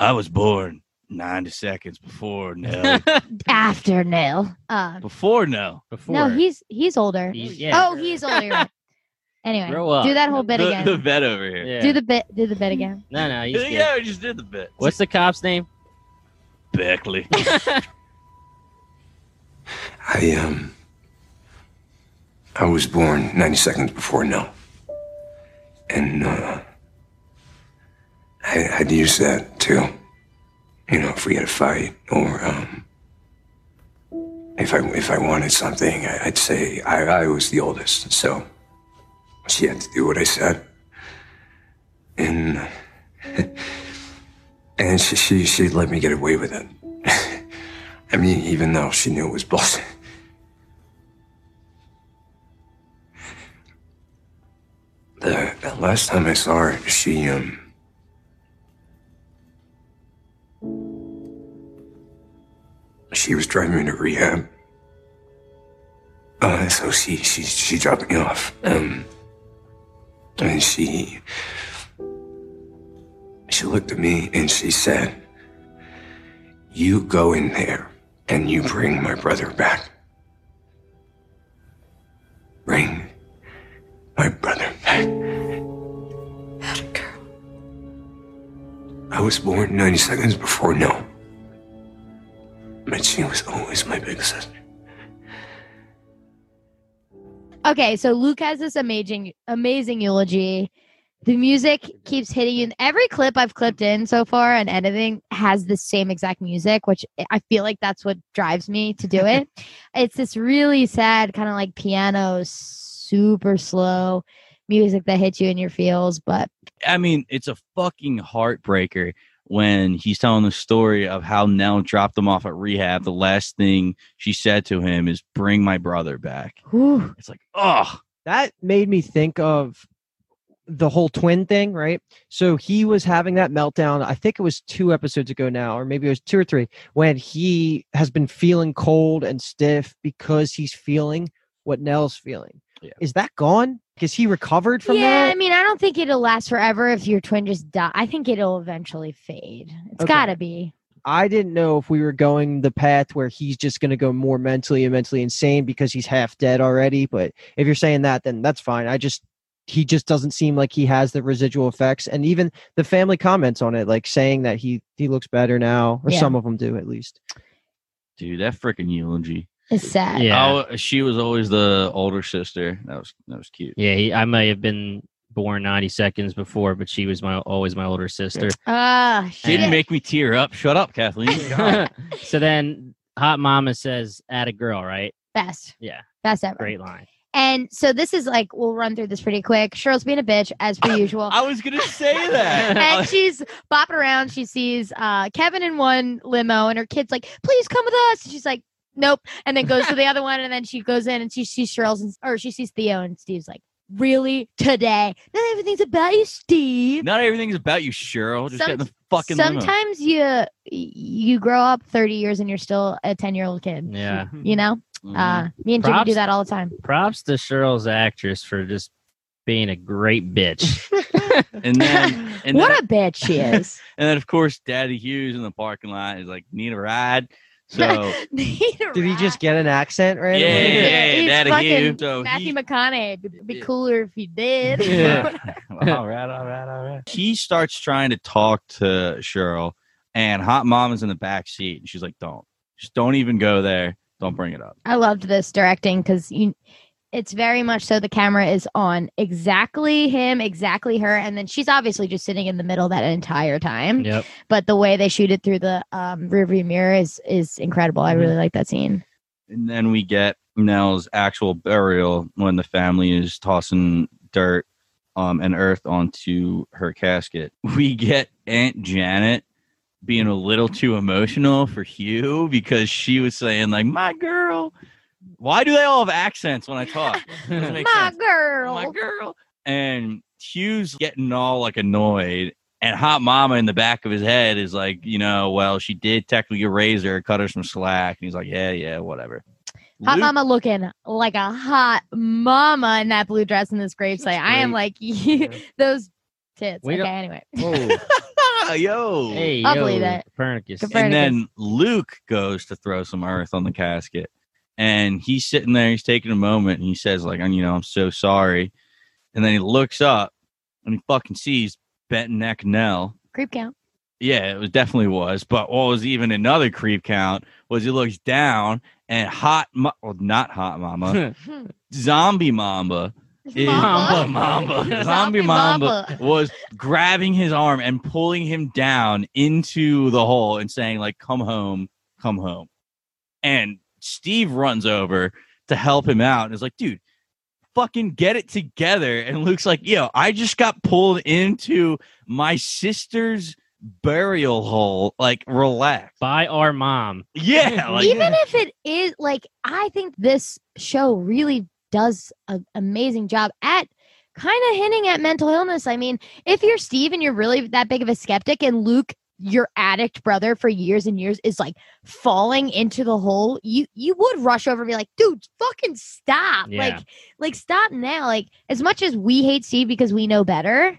I was born 90 seconds before Nell. After Nell. Before Nell. Before. No, he's older. He's older. Right. Anyway, do that whole bit again. The bit over here. Yeah. Do the bit again. No. We just did the bit. What's the cop's name? Beckley. I was born 90 seconds before Nell. And I'd use that too. You know, if we had a fight or if I wanted something, I'd say I was the oldest, so she had to do what I said. And she let me get away with it. I mean, even though she knew it was bullshit. The last time I saw her, she she was driving me to rehab. So she dropped me off. And she looked at me and she said, "You go in there and you bring my brother back. Bring my brother back." Atta girl. I was born 90 seconds before Nell. But she was always my big sister. Okay, so Luke has this amazing eulogy. The music keeps hitting you. Every clip I've clipped in so far and editing has the same exact music, which I feel like that's what drives me to do it. It's this really sad kind of like piano, super slow music that hits you in your feels. But I mean, it's a fucking heartbreaker when he's telling the story of how Nell dropped him off at rehab. The last thing she said to him is, "Bring my brother back." Whew. It's like, oh, that made me think of the whole twin thing, right? So he was having that meltdown. I think it was 2 episodes ago now, or maybe it was 2 or 3, when he has been feeling cold and stiff because he's feeling what Nell's feeling. Yeah. Is that gone? Because he recovered from that? Yeah, I mean, I don't think it'll last forever if your twin just dies. I think it'll eventually fade. It's got to be. I didn't know if we were going the path where he's just going to go more mentally and mentally insane because he's half dead already. But if you're saying that, then that's fine. He just doesn't seem like he has the residual effects. And even the family comments on it, like saying that he looks better now, or some of them do at least. Dude, that freaking eulogy. It's sad. Yeah. Oh, she was always the older sister. That was cute. Yeah, I may have been born 90 seconds before, but she was always my older sister. She didn't make me tear up. Shut up, Kathleen. So then Hot Mama says, "Atta girl," right? Best. Yeah. Best ever. Great line. And so this is like, we'll run through this pretty quick. Cheryl's being a bitch, as per usual. I was going to say that. And she's bopping around. She sees Kevin in one limo, and her kid's like, "Please come with us." She's like, "Nope." And then goes to the other one, and then she goes in and she sees she sees Theo, and Steve's like, "Really? Today? Not everything's about you, Steve. Not everything's about you, Cheryl. Just get in the fucking limo." Sometimes you grow up 30 years and you're still a 10-year-old kid. Yeah. You know? Mm-hmm. Me and Jimmy do that all the time. Props to Cheryl's actress for just being a great bitch. and then what a bitch she is. And then, of course, Daddy Hughes in the parking lot is like, "Need a ride?" So did he just get an accent right? Yeah, Daddy Hugh. So Matthew McConaughey. It'd be cooler if he did. Yeah. All right. He starts trying to talk to Cheryl, and Hot Mom is in the back seat, and she's like, "Don't even go there. Don't bring it up." I loved this directing because it's very much so the camera is on exactly him, exactly her, and then she's obviously just sitting in the middle that entire time. Yep. But the way they shoot it through the rearview mirror is incredible. I really like that scene. And then we get Nell's actual burial when the family is tossing dirt and earth onto her casket. We get Aunt Janet being a little too emotional for Hugh because she was saying, like, my girl. Why do they all have accents when I talk? My girl. And Hugh's getting all like annoyed. And Hot Mama in the back of his head is like, you know, well, she did technically erase her, cut her some slack. And he's like, yeah, whatever. Hot Mama looking like a hot mama in that blue dress in this gravesite. I am like, those tits. Wait, okay, anyway. Whoa. Yo. Hey, I'll believe that. Copernicus. And then Luke goes to throw some earth on the casket. And he's sitting there. He's taking a moment. And he says, like, you know, I'm so sorry. And then he looks up and he fucking sees bent neck Nell. Creep count. Yeah, it was definitely was. But what was even another creep count was he looks down and not hot mama, zombie mama. Zombie mama was grabbing his arm and pulling him down into the hole and saying, like, come home. And Steve runs over to help him out and is like, dude, fucking get it together. And Luke's like, yo, I just got pulled into my sister's burial hole. Like, relax. By our mom. Yeah. Like, even if it is, like, I think this show really does an amazing job at kind of hinting at mental illness. I mean, if you're Steve and you're really that big of a skeptic, and Luke, your addict brother for years and years, is like falling into the hole, you would rush over and be like, dude, fucking stop. Yeah. Like stop now. Like, as much as we hate Steve because we know better,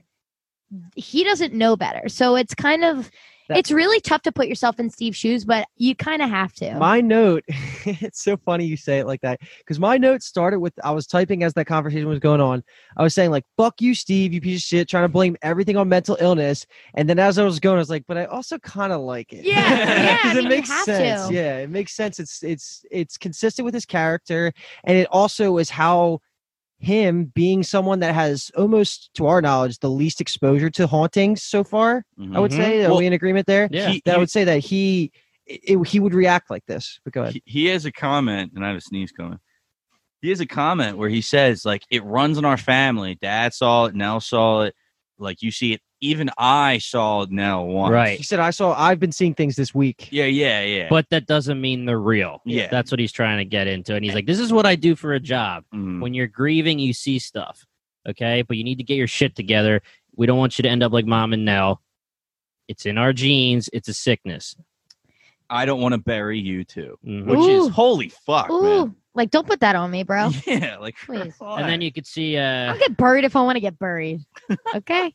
he doesn't know better. So it's kind of, it's really tough to put yourself in Steve's shoes, but you kind of have to. My note, it's so funny you say it like that, because my note started with, I was typing as that conversation was going on. I was saying, like, fuck you, Steve, you piece of shit, trying to blame everything on mental illness. And then as I was going, I was like, but I also kind of like it. Yeah, because it makes sense. Yeah, it makes sense. It's consistent with his character. And it also is how him being someone that has, almost to our knowledge, the least exposure to hauntings so far, I would say. Are we in agreement there? Yeah. I would say that he would react like this. But go ahead. He has a comment, and I have a sneeze coming. He has a comment where he says, like, it runs in our family. Dad saw it. Nell saw it. Like, you see it. Even I saw Nell once. Right. He said, I've been seeing things this week. Yeah. But that doesn't mean they're real. Yeah. That's what he's trying to get into. And he's like, this is what I do for a job. Mm. When you're grieving, you see stuff. Okay. But you need to get your shit together. We don't want you to end up like Mom and Nell. It's in our genes. It's a sickness. I don't want to bury you too. Mm-hmm. Which is, holy fuck, man. Like, don't put that on me, bro. Yeah. Like, please. And then you could see. I'll get buried if I want to get buried. Okay.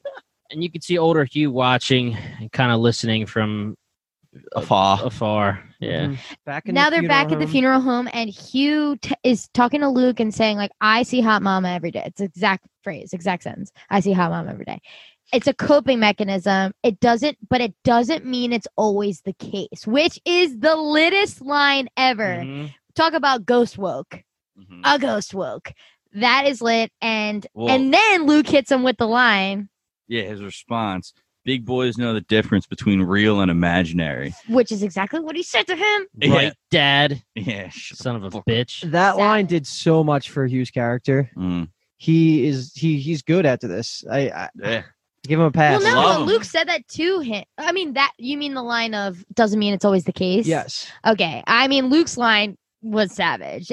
And you could see older Hugh watching and kind of listening from afar. Yeah. Now they're back at the funeral home, and Hugh is talking to Luke and saying, like, I see hot mama every day. It's exact phrase, exact sentence. I see hot mama every day. It's a coping mechanism. It doesn't mean it's always the case, which is the littest line ever. Mm-hmm. Talk about ghost woke. Mm-hmm. A ghost woke. That is lit. And then Luke hits him with the line. Yeah, his response, big boys know the difference between real and imaginary. Which is exactly what he said to him. Yeah. Right, Dad? Yeah, son of a bitch. That line did so much for Hugh's character. Mm. He's good after this. I give him a pass. Well, no, Luke said that to him. I mean, that you mean the line of, doesn't mean it's always the case? Yes. Okay, I mean, Luke's line was savage.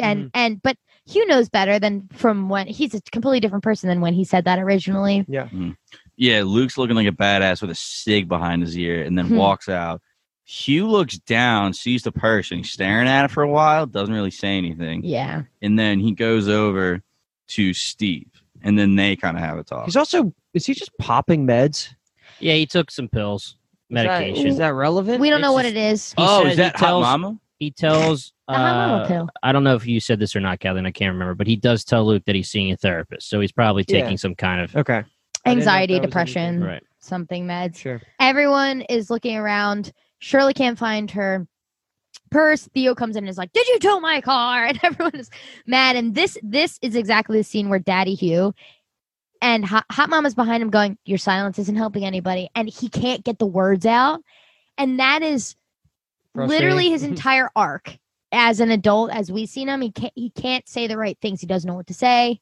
But Hugh knows better than from when, he's a completely different person than when he said that originally. Yeah. Mm. Yeah, Luke's looking like a badass with a cig behind his ear and then walks out. Hugh looks down, sees the person, staring at it for a while, doesn't really say anything. Yeah. And then he goes over to Steve, and then they kind of have a talk. He's also, is he just popping meds? Yeah, he took some pills, medication. Is that relevant? We don't know what it is. Oh, is that Hot Mama? He tells, I don't know if you said this or not, Kathleen, I can't remember, but he does tell Luke that he's seeing a therapist, so he's probably taking some kind of... Okay. Anxiety, depression, something meds. Sure. Everyone is looking around. Shirley can't find her purse. Theo comes in and is like, did you tow my car? And everyone is mad. And this is exactly the scene where Daddy Hugh and Hot Mama's behind him going, your silence isn't helping anybody. And he can't get the words out. And that is literally his entire arc as an adult. As we've seen him, he can't say the right things. He doesn't know what to say.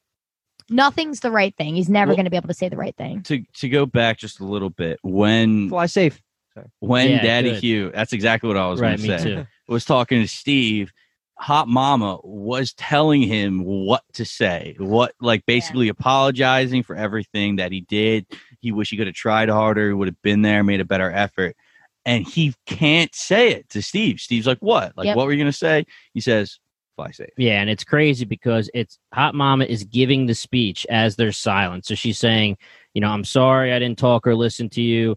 Nothing's the right thing. He's never going to be able to say the right thing. To go back just a little bit, when fly safe. Sorry. When Daddy good. Hugh, that's exactly what I was going to say. Too. Was talking to Steve. Hot Mama was telling him what to say, what like basically apologizing for everything that he did. He wished he could have tried harder. He would have been there, made a better effort. And he can't say it to Steve. Steve's like, what? Like, what were you going to say? He says, fly safe. Yeah, and it's crazy because it's Hot Mama is giving the speech as there's silence. So she's saying, you know, I'm sorry I didn't talk or listen to you.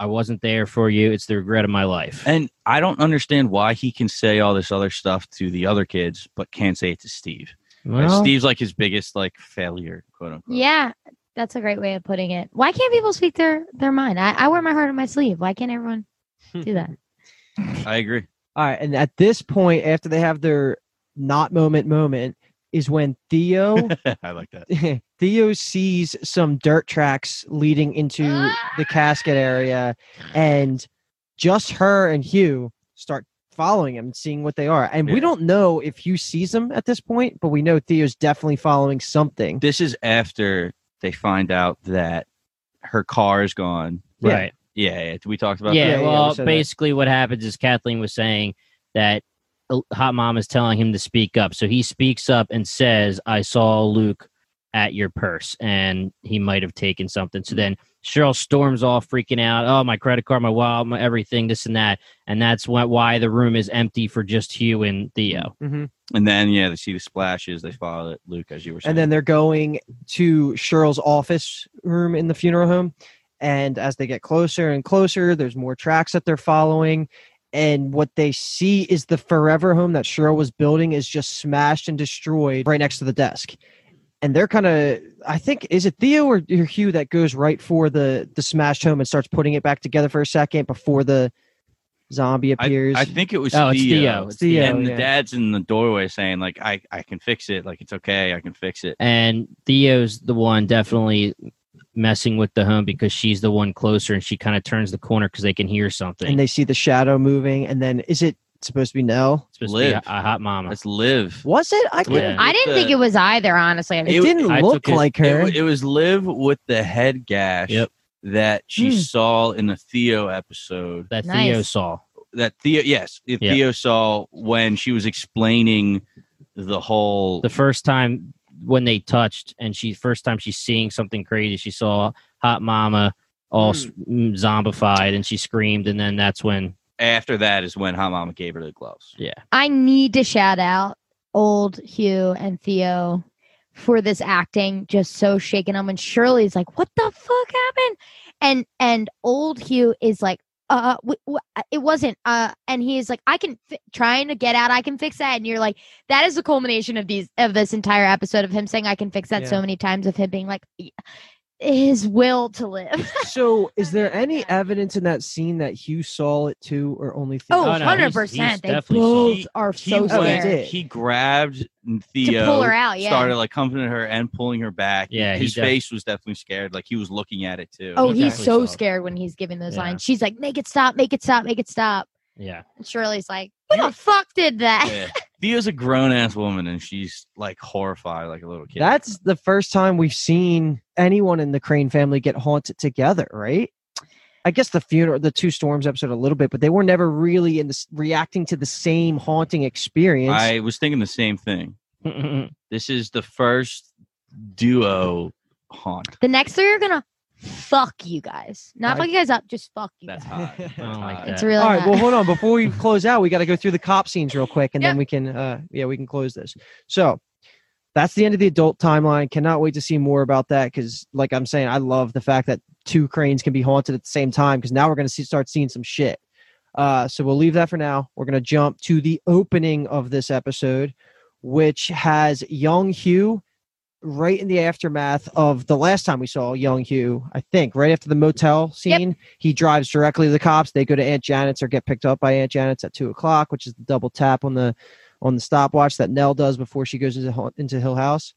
I wasn't there for you. It's the regret of my life. And I don't understand why he can say all this other stuff to the other kids, but can't say it to Steve. Well, Steve's like his biggest like failure, quote unquote. Yeah, that's a great way of putting it. Why can't people speak their mind? I wear my heart on my sleeve. Why can't everyone do that? I agree. All right. And at this point, after they have their not moment is when Theo I like that. Theo sees some dirt tracks leading into the casket area, and just her and Hugh start following him and seeing what they are. And we don't know if Hugh sees them at this point, but we know Theo's definitely following something. This is after they find out that her car is gone. Right. Yeah. We talked about that. Well, basically what happens is Kathleen was saying that Hot Mom is telling him to speak up. So he speaks up and says, I saw Luke at your purse, and he might have taken something. So then Cheryl storms off freaking out. Oh, my credit card, my wallet, my everything, this and that. And that's why the room is empty for just Hugh and Theo. Mm-hmm. And then, they see the splashes. They follow Luke, as you were saying. And then they're going to Cheryl's office room in the funeral home. And as they get closer and closer, there's more tracks that they're following. And what they see is the forever home that Cheryl was building is just smashed and destroyed right next to the desk. And they're kind of, I think, is it Theo or Hugh that goes right for the smashed home and starts putting it back together for a second before the zombie appears? I think it was Theo. It's Theo. And the dad's in the doorway saying, like, I can fix it. Like, it's okay. I can fix it. And Theo's the one definitely messing with the home because she's the one closer, and she kind of turns the corner because they can hear something. And they see the shadow moving. And then is it supposed to be Nell? It's supposed to be a Hot Mama. It's Liv. Was it? I didn't think it was either, honestly. It didn't look like her. It was Liv with the head gash that she saw in the Theo episode. That nice. Theo saw. That Theo, yes. Theo saw when she was explaining the whole... The first time when they touched, and first time she's seeing something crazy, she saw Hot Mama all zombified, and she screamed, and then that's when... After that is when Hot Mama gave her the gloves. Yeah. I need to shout out old Hugh and Theo for this acting, just so shaken up. And Shirley's like, what the fuck happened? And old Hugh is like, it wasn't. And he's like, I can trying to get out. I can fix that. And you're like, that is the culmination of this entire episode of him saying, I can fix that so many times, of him being like... Yeah. His will to live. So is there any evidence in that scene that Hugh saw it too, or only Theo? Oh, 100%. They both are so scared. He grabbed Theo, to pull her out, started like comforting her and pulling her back. Yeah, his face was definitely scared. Like he was looking at it too. Oh, he's so scared when he's giving those lines. She's like, make it stop, make it stop, make it stop. Yeah. And Shirley's like, what the fuck did that? Yeah. Theo's a grown-ass woman, and she's, like, horrified like a little kid. That's the first time we've seen anyone in the Crane family get haunted together, right? I guess the Two Storms episode a little bit, but they were never really reacting to the same haunting experience. I was thinking the same thing. This is the first duo haunt. The next three are going to fuck you guys. Not fuck you guys up, just fuck you guys. That's hot. I don't like that. It's really hot. Well, hold on. Before we close out, we got to go through the cop scenes real quick, and then we can close this. So that's the end of the adult timeline. Cannot wait to see more about that because, like I'm saying, I love the fact that two Cranes can be haunted at the same time because now we're going to start seeing some shit. So we'll leave that for now. We're going to jump to the opening of this episode, which has young Hugh right in the aftermath of the last time we saw young Hugh, I think, right after the motel scene. Yep. He drives directly to the cops. They go to Aunt Janet's or get picked up by Aunt Janet's at 2:00, which is the double tap on the stopwatch that Nell does before she goes into Hill House.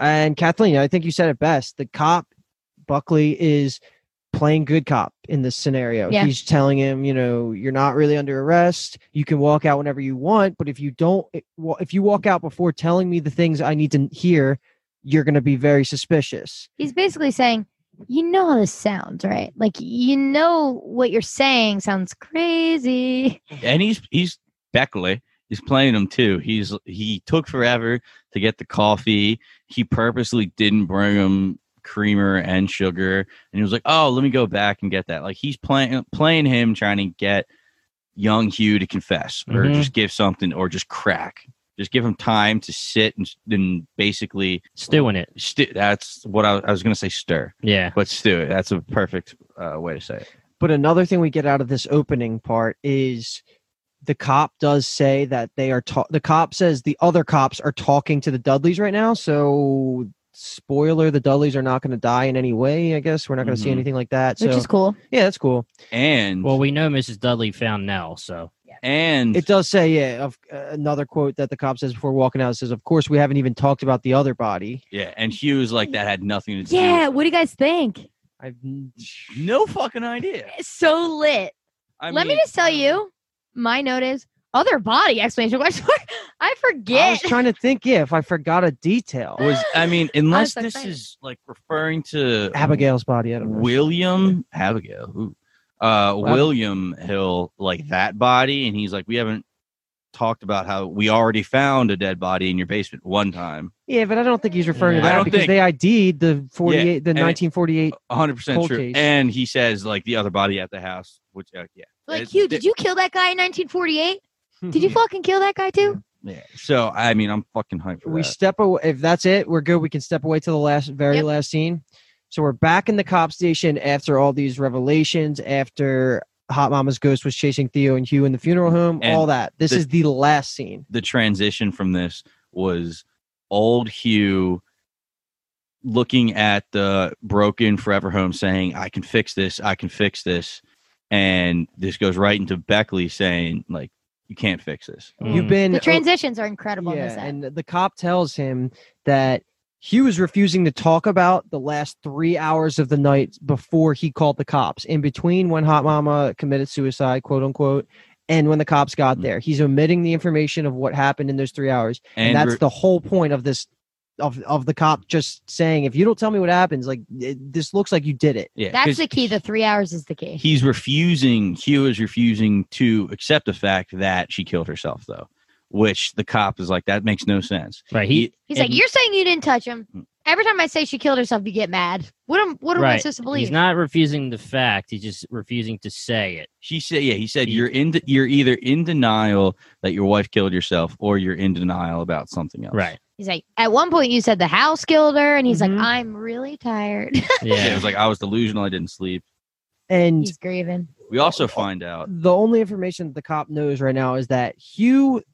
And Kathleen, I think you said it best. The cop, Buckley, is playing good cop in this scenario. Yeah. He's telling him, you know, you're not really under arrest. You can walk out whenever you want, but if you walk out before telling me the things I need to hear, you're going to be very suspicious. He's basically saying, you know how this sounds, right? Like, you know what you're saying sounds crazy. And he's Beckley. He's playing him too. He took forever to get the coffee. He purposely didn't bring him creamer and sugar. And he was like, oh, let me go back and get that. Like, he's playing him, trying to get young Hugh to confess or just give something or just crack. Just give him time to sit and basically stew in it. That's what I was going to say, stir. Yeah. But stew it. That's a perfect way to say it. But another thing we get out of this opening part is the cop does say that they are the cop says the other cops are talking to the Dudleys right now. So spoiler, the Dudleys are not going to die in any way, I guess. We're not going to see anything like that. Which is cool. Yeah, that's cool. And well, we know Mrs. Dudley found Nell, so. And it does say, another quote that the cop says before walking out says, of course, we haven't even talked about the other body. Yeah. And Hugh's like, that had nothing to do with it. Yeah. What do you guys think? I have no fucking idea. It's so lit. Let me just tell you, my note is other body explanation. I forget. I was trying to think if I forgot a detail. Unless so this is like referring to Abigail's body. I don't know. Abigail. Ooh. William Hill, like that body, and he's like, we haven't talked about how we already found a dead body in your basement one time. Yeah, but I don't think he's referring to that because they ID'd the 1948 100% true case. And he says like the other body at the house, which Hugh, did you kill that guy in 1948? Did you fucking kill that guy too? Yeah. So I'm fucking hyped for that. Step away. If that's it, we're good. We can step away to the last scene. So we're back in the cop station after all these revelations, after Hot Mama's ghost was chasing Theo and Hugh in the funeral home, and all that. This is the last scene. The transition from this was old Hugh looking at the broken forever home saying, I can fix this. And this goes right into Beckley saying, like, you can't fix this. The transitions are incredible. Yeah, and the cop tells him that Hugh was refusing to talk about the last 3 hours of the night before he called the cops, in between when Hot Mama committed suicide, quote unquote, and when the cops got there. He's omitting the information of what happened in those 3 hours. And that's the whole point of this, of the cop just saying, if you don't tell me what happens, like this looks like you did it. Yeah, that's the key. The 3 hours is the key. Hugh is refusing to accept the fact that she killed herself, though. Which the cop is like, that makes no sense. Right. He's like, you're saying you didn't touch him. Every time I say she killed herself, you get mad. What am I supposed to believe? He's not refusing the fact. He's just refusing to say it. He said, you're either in denial that your wife killed herself or you're in denial about something else. Right. He's like, at one point you said the house killed her. And he's like, I'm really tired. Yeah. It was like, I was delusional. I didn't sleep. And he's grieving. We also find out. The only information that the cop knows right now is that Hugh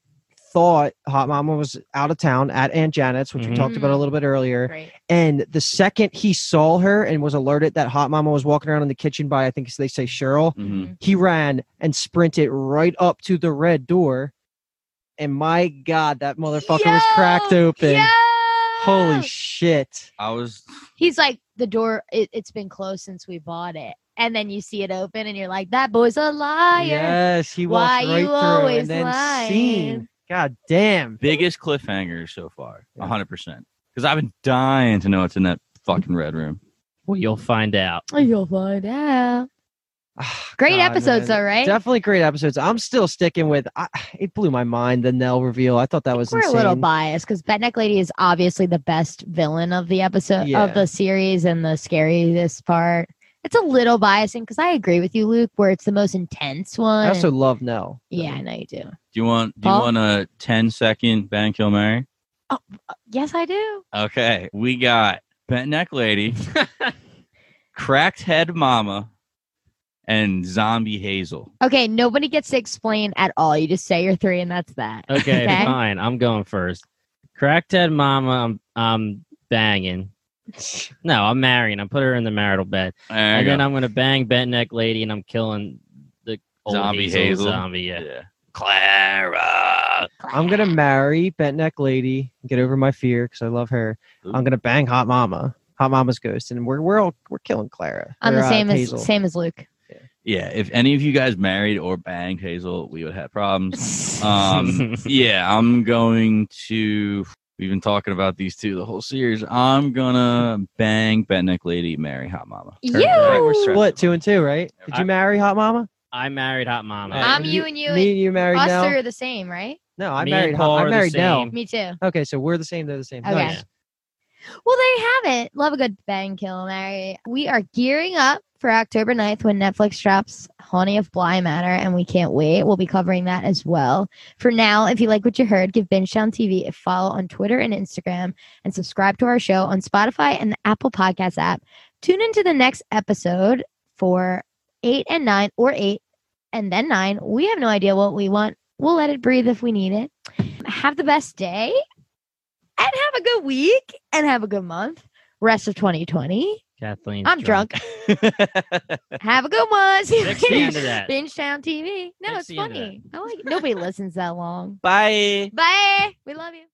thought Hot Mama was out of town at Aunt Janet's, which we talked about a little bit earlier. Right. And the second he saw her and was alerted that Hot Mama was walking around in the kitchen by, I think they say Cheryl, he ran and sprinted right up to the red door. And my God, that motherfucker was cracked open. Yo! Holy shit. He's like, the door, it's been closed since we bought it. And then you see it open and you're like, that boy's a liar. Yes, he walked right through. Why you always and then lying? Scene. God damn. Biggest cliffhanger so far. 100%. Because I've been dying to know what's in that fucking red room. Well, you'll find out. Great episodes, though, right? Definitely great episodes. I'm still sticking with... it blew my mind, the Nell reveal. I thought that was insane. We're a little biased because Bedneck Lady is obviously the best villain of the episode, of the series, and the scariest part. It's a little biasing because I agree with you, Luke, where it's the most intense one. I also love Nell. Yeah, I know you do. Do you want a 10-second bang, kill, marry? Oh, yes, I do. Okay. We got Bent-Neck Lady, Cracked Head Mama, and Zombie Hazel. Okay, nobody gets to explain at all. You just say your three and that's that. Okay, fine. I'm going first. Cracked Head Mama, I'm banging. No, I'm marrying. I'm putting her in the marital bed. And then I'm going to bang Bent-Neck Lady and I'm killing the old Zombie Hazel. Zombie, yeah. Clara. I'm going to marry Bent-Neck Lady and get over my fear because I love her. Ooh. I'm going to bang Hot Mama's ghost, and we're killing Clara. I'm the same as Luke. Yeah, if any of you guys married or banged Hazel, we would have problems. Yeah, I'm going to We've been talking about these two the whole series. I'm gonna bang Bednick Lady, marry Hot Mama. You! What, 2 and 2, right? Did you marry Hot Mama? I married Hot Mama. I'm you and you. Me and you married Nell. Us three are the same, right? No, I married Hot Mama. I married Nell. Me too. Okay, so we're the same. They're the same. Okay. Nice. Well, there you have it. Love a good bang, kill, marry. We are gearing up for October 9th when Netflix drops Haunting of Bly Manor, and we can't wait. We'll be covering that as well. For now, if you like what you heard, give Binge Town TV a follow on Twitter and Instagram, and subscribe to our show on Spotify and the Apple Podcast app. Tune into the next episode for 8 and 9, or 8 and then 9. We have no idea what we want. We'll let it breathe if we need it. Have the best day. And have a good week and have a good month. Rest of 2020. Kathleen, I'm drunk. Have a good one. See you later. Binge Town TV. No, it's funny. I like it. Nobody listens that long. Bye. Bye. We love you.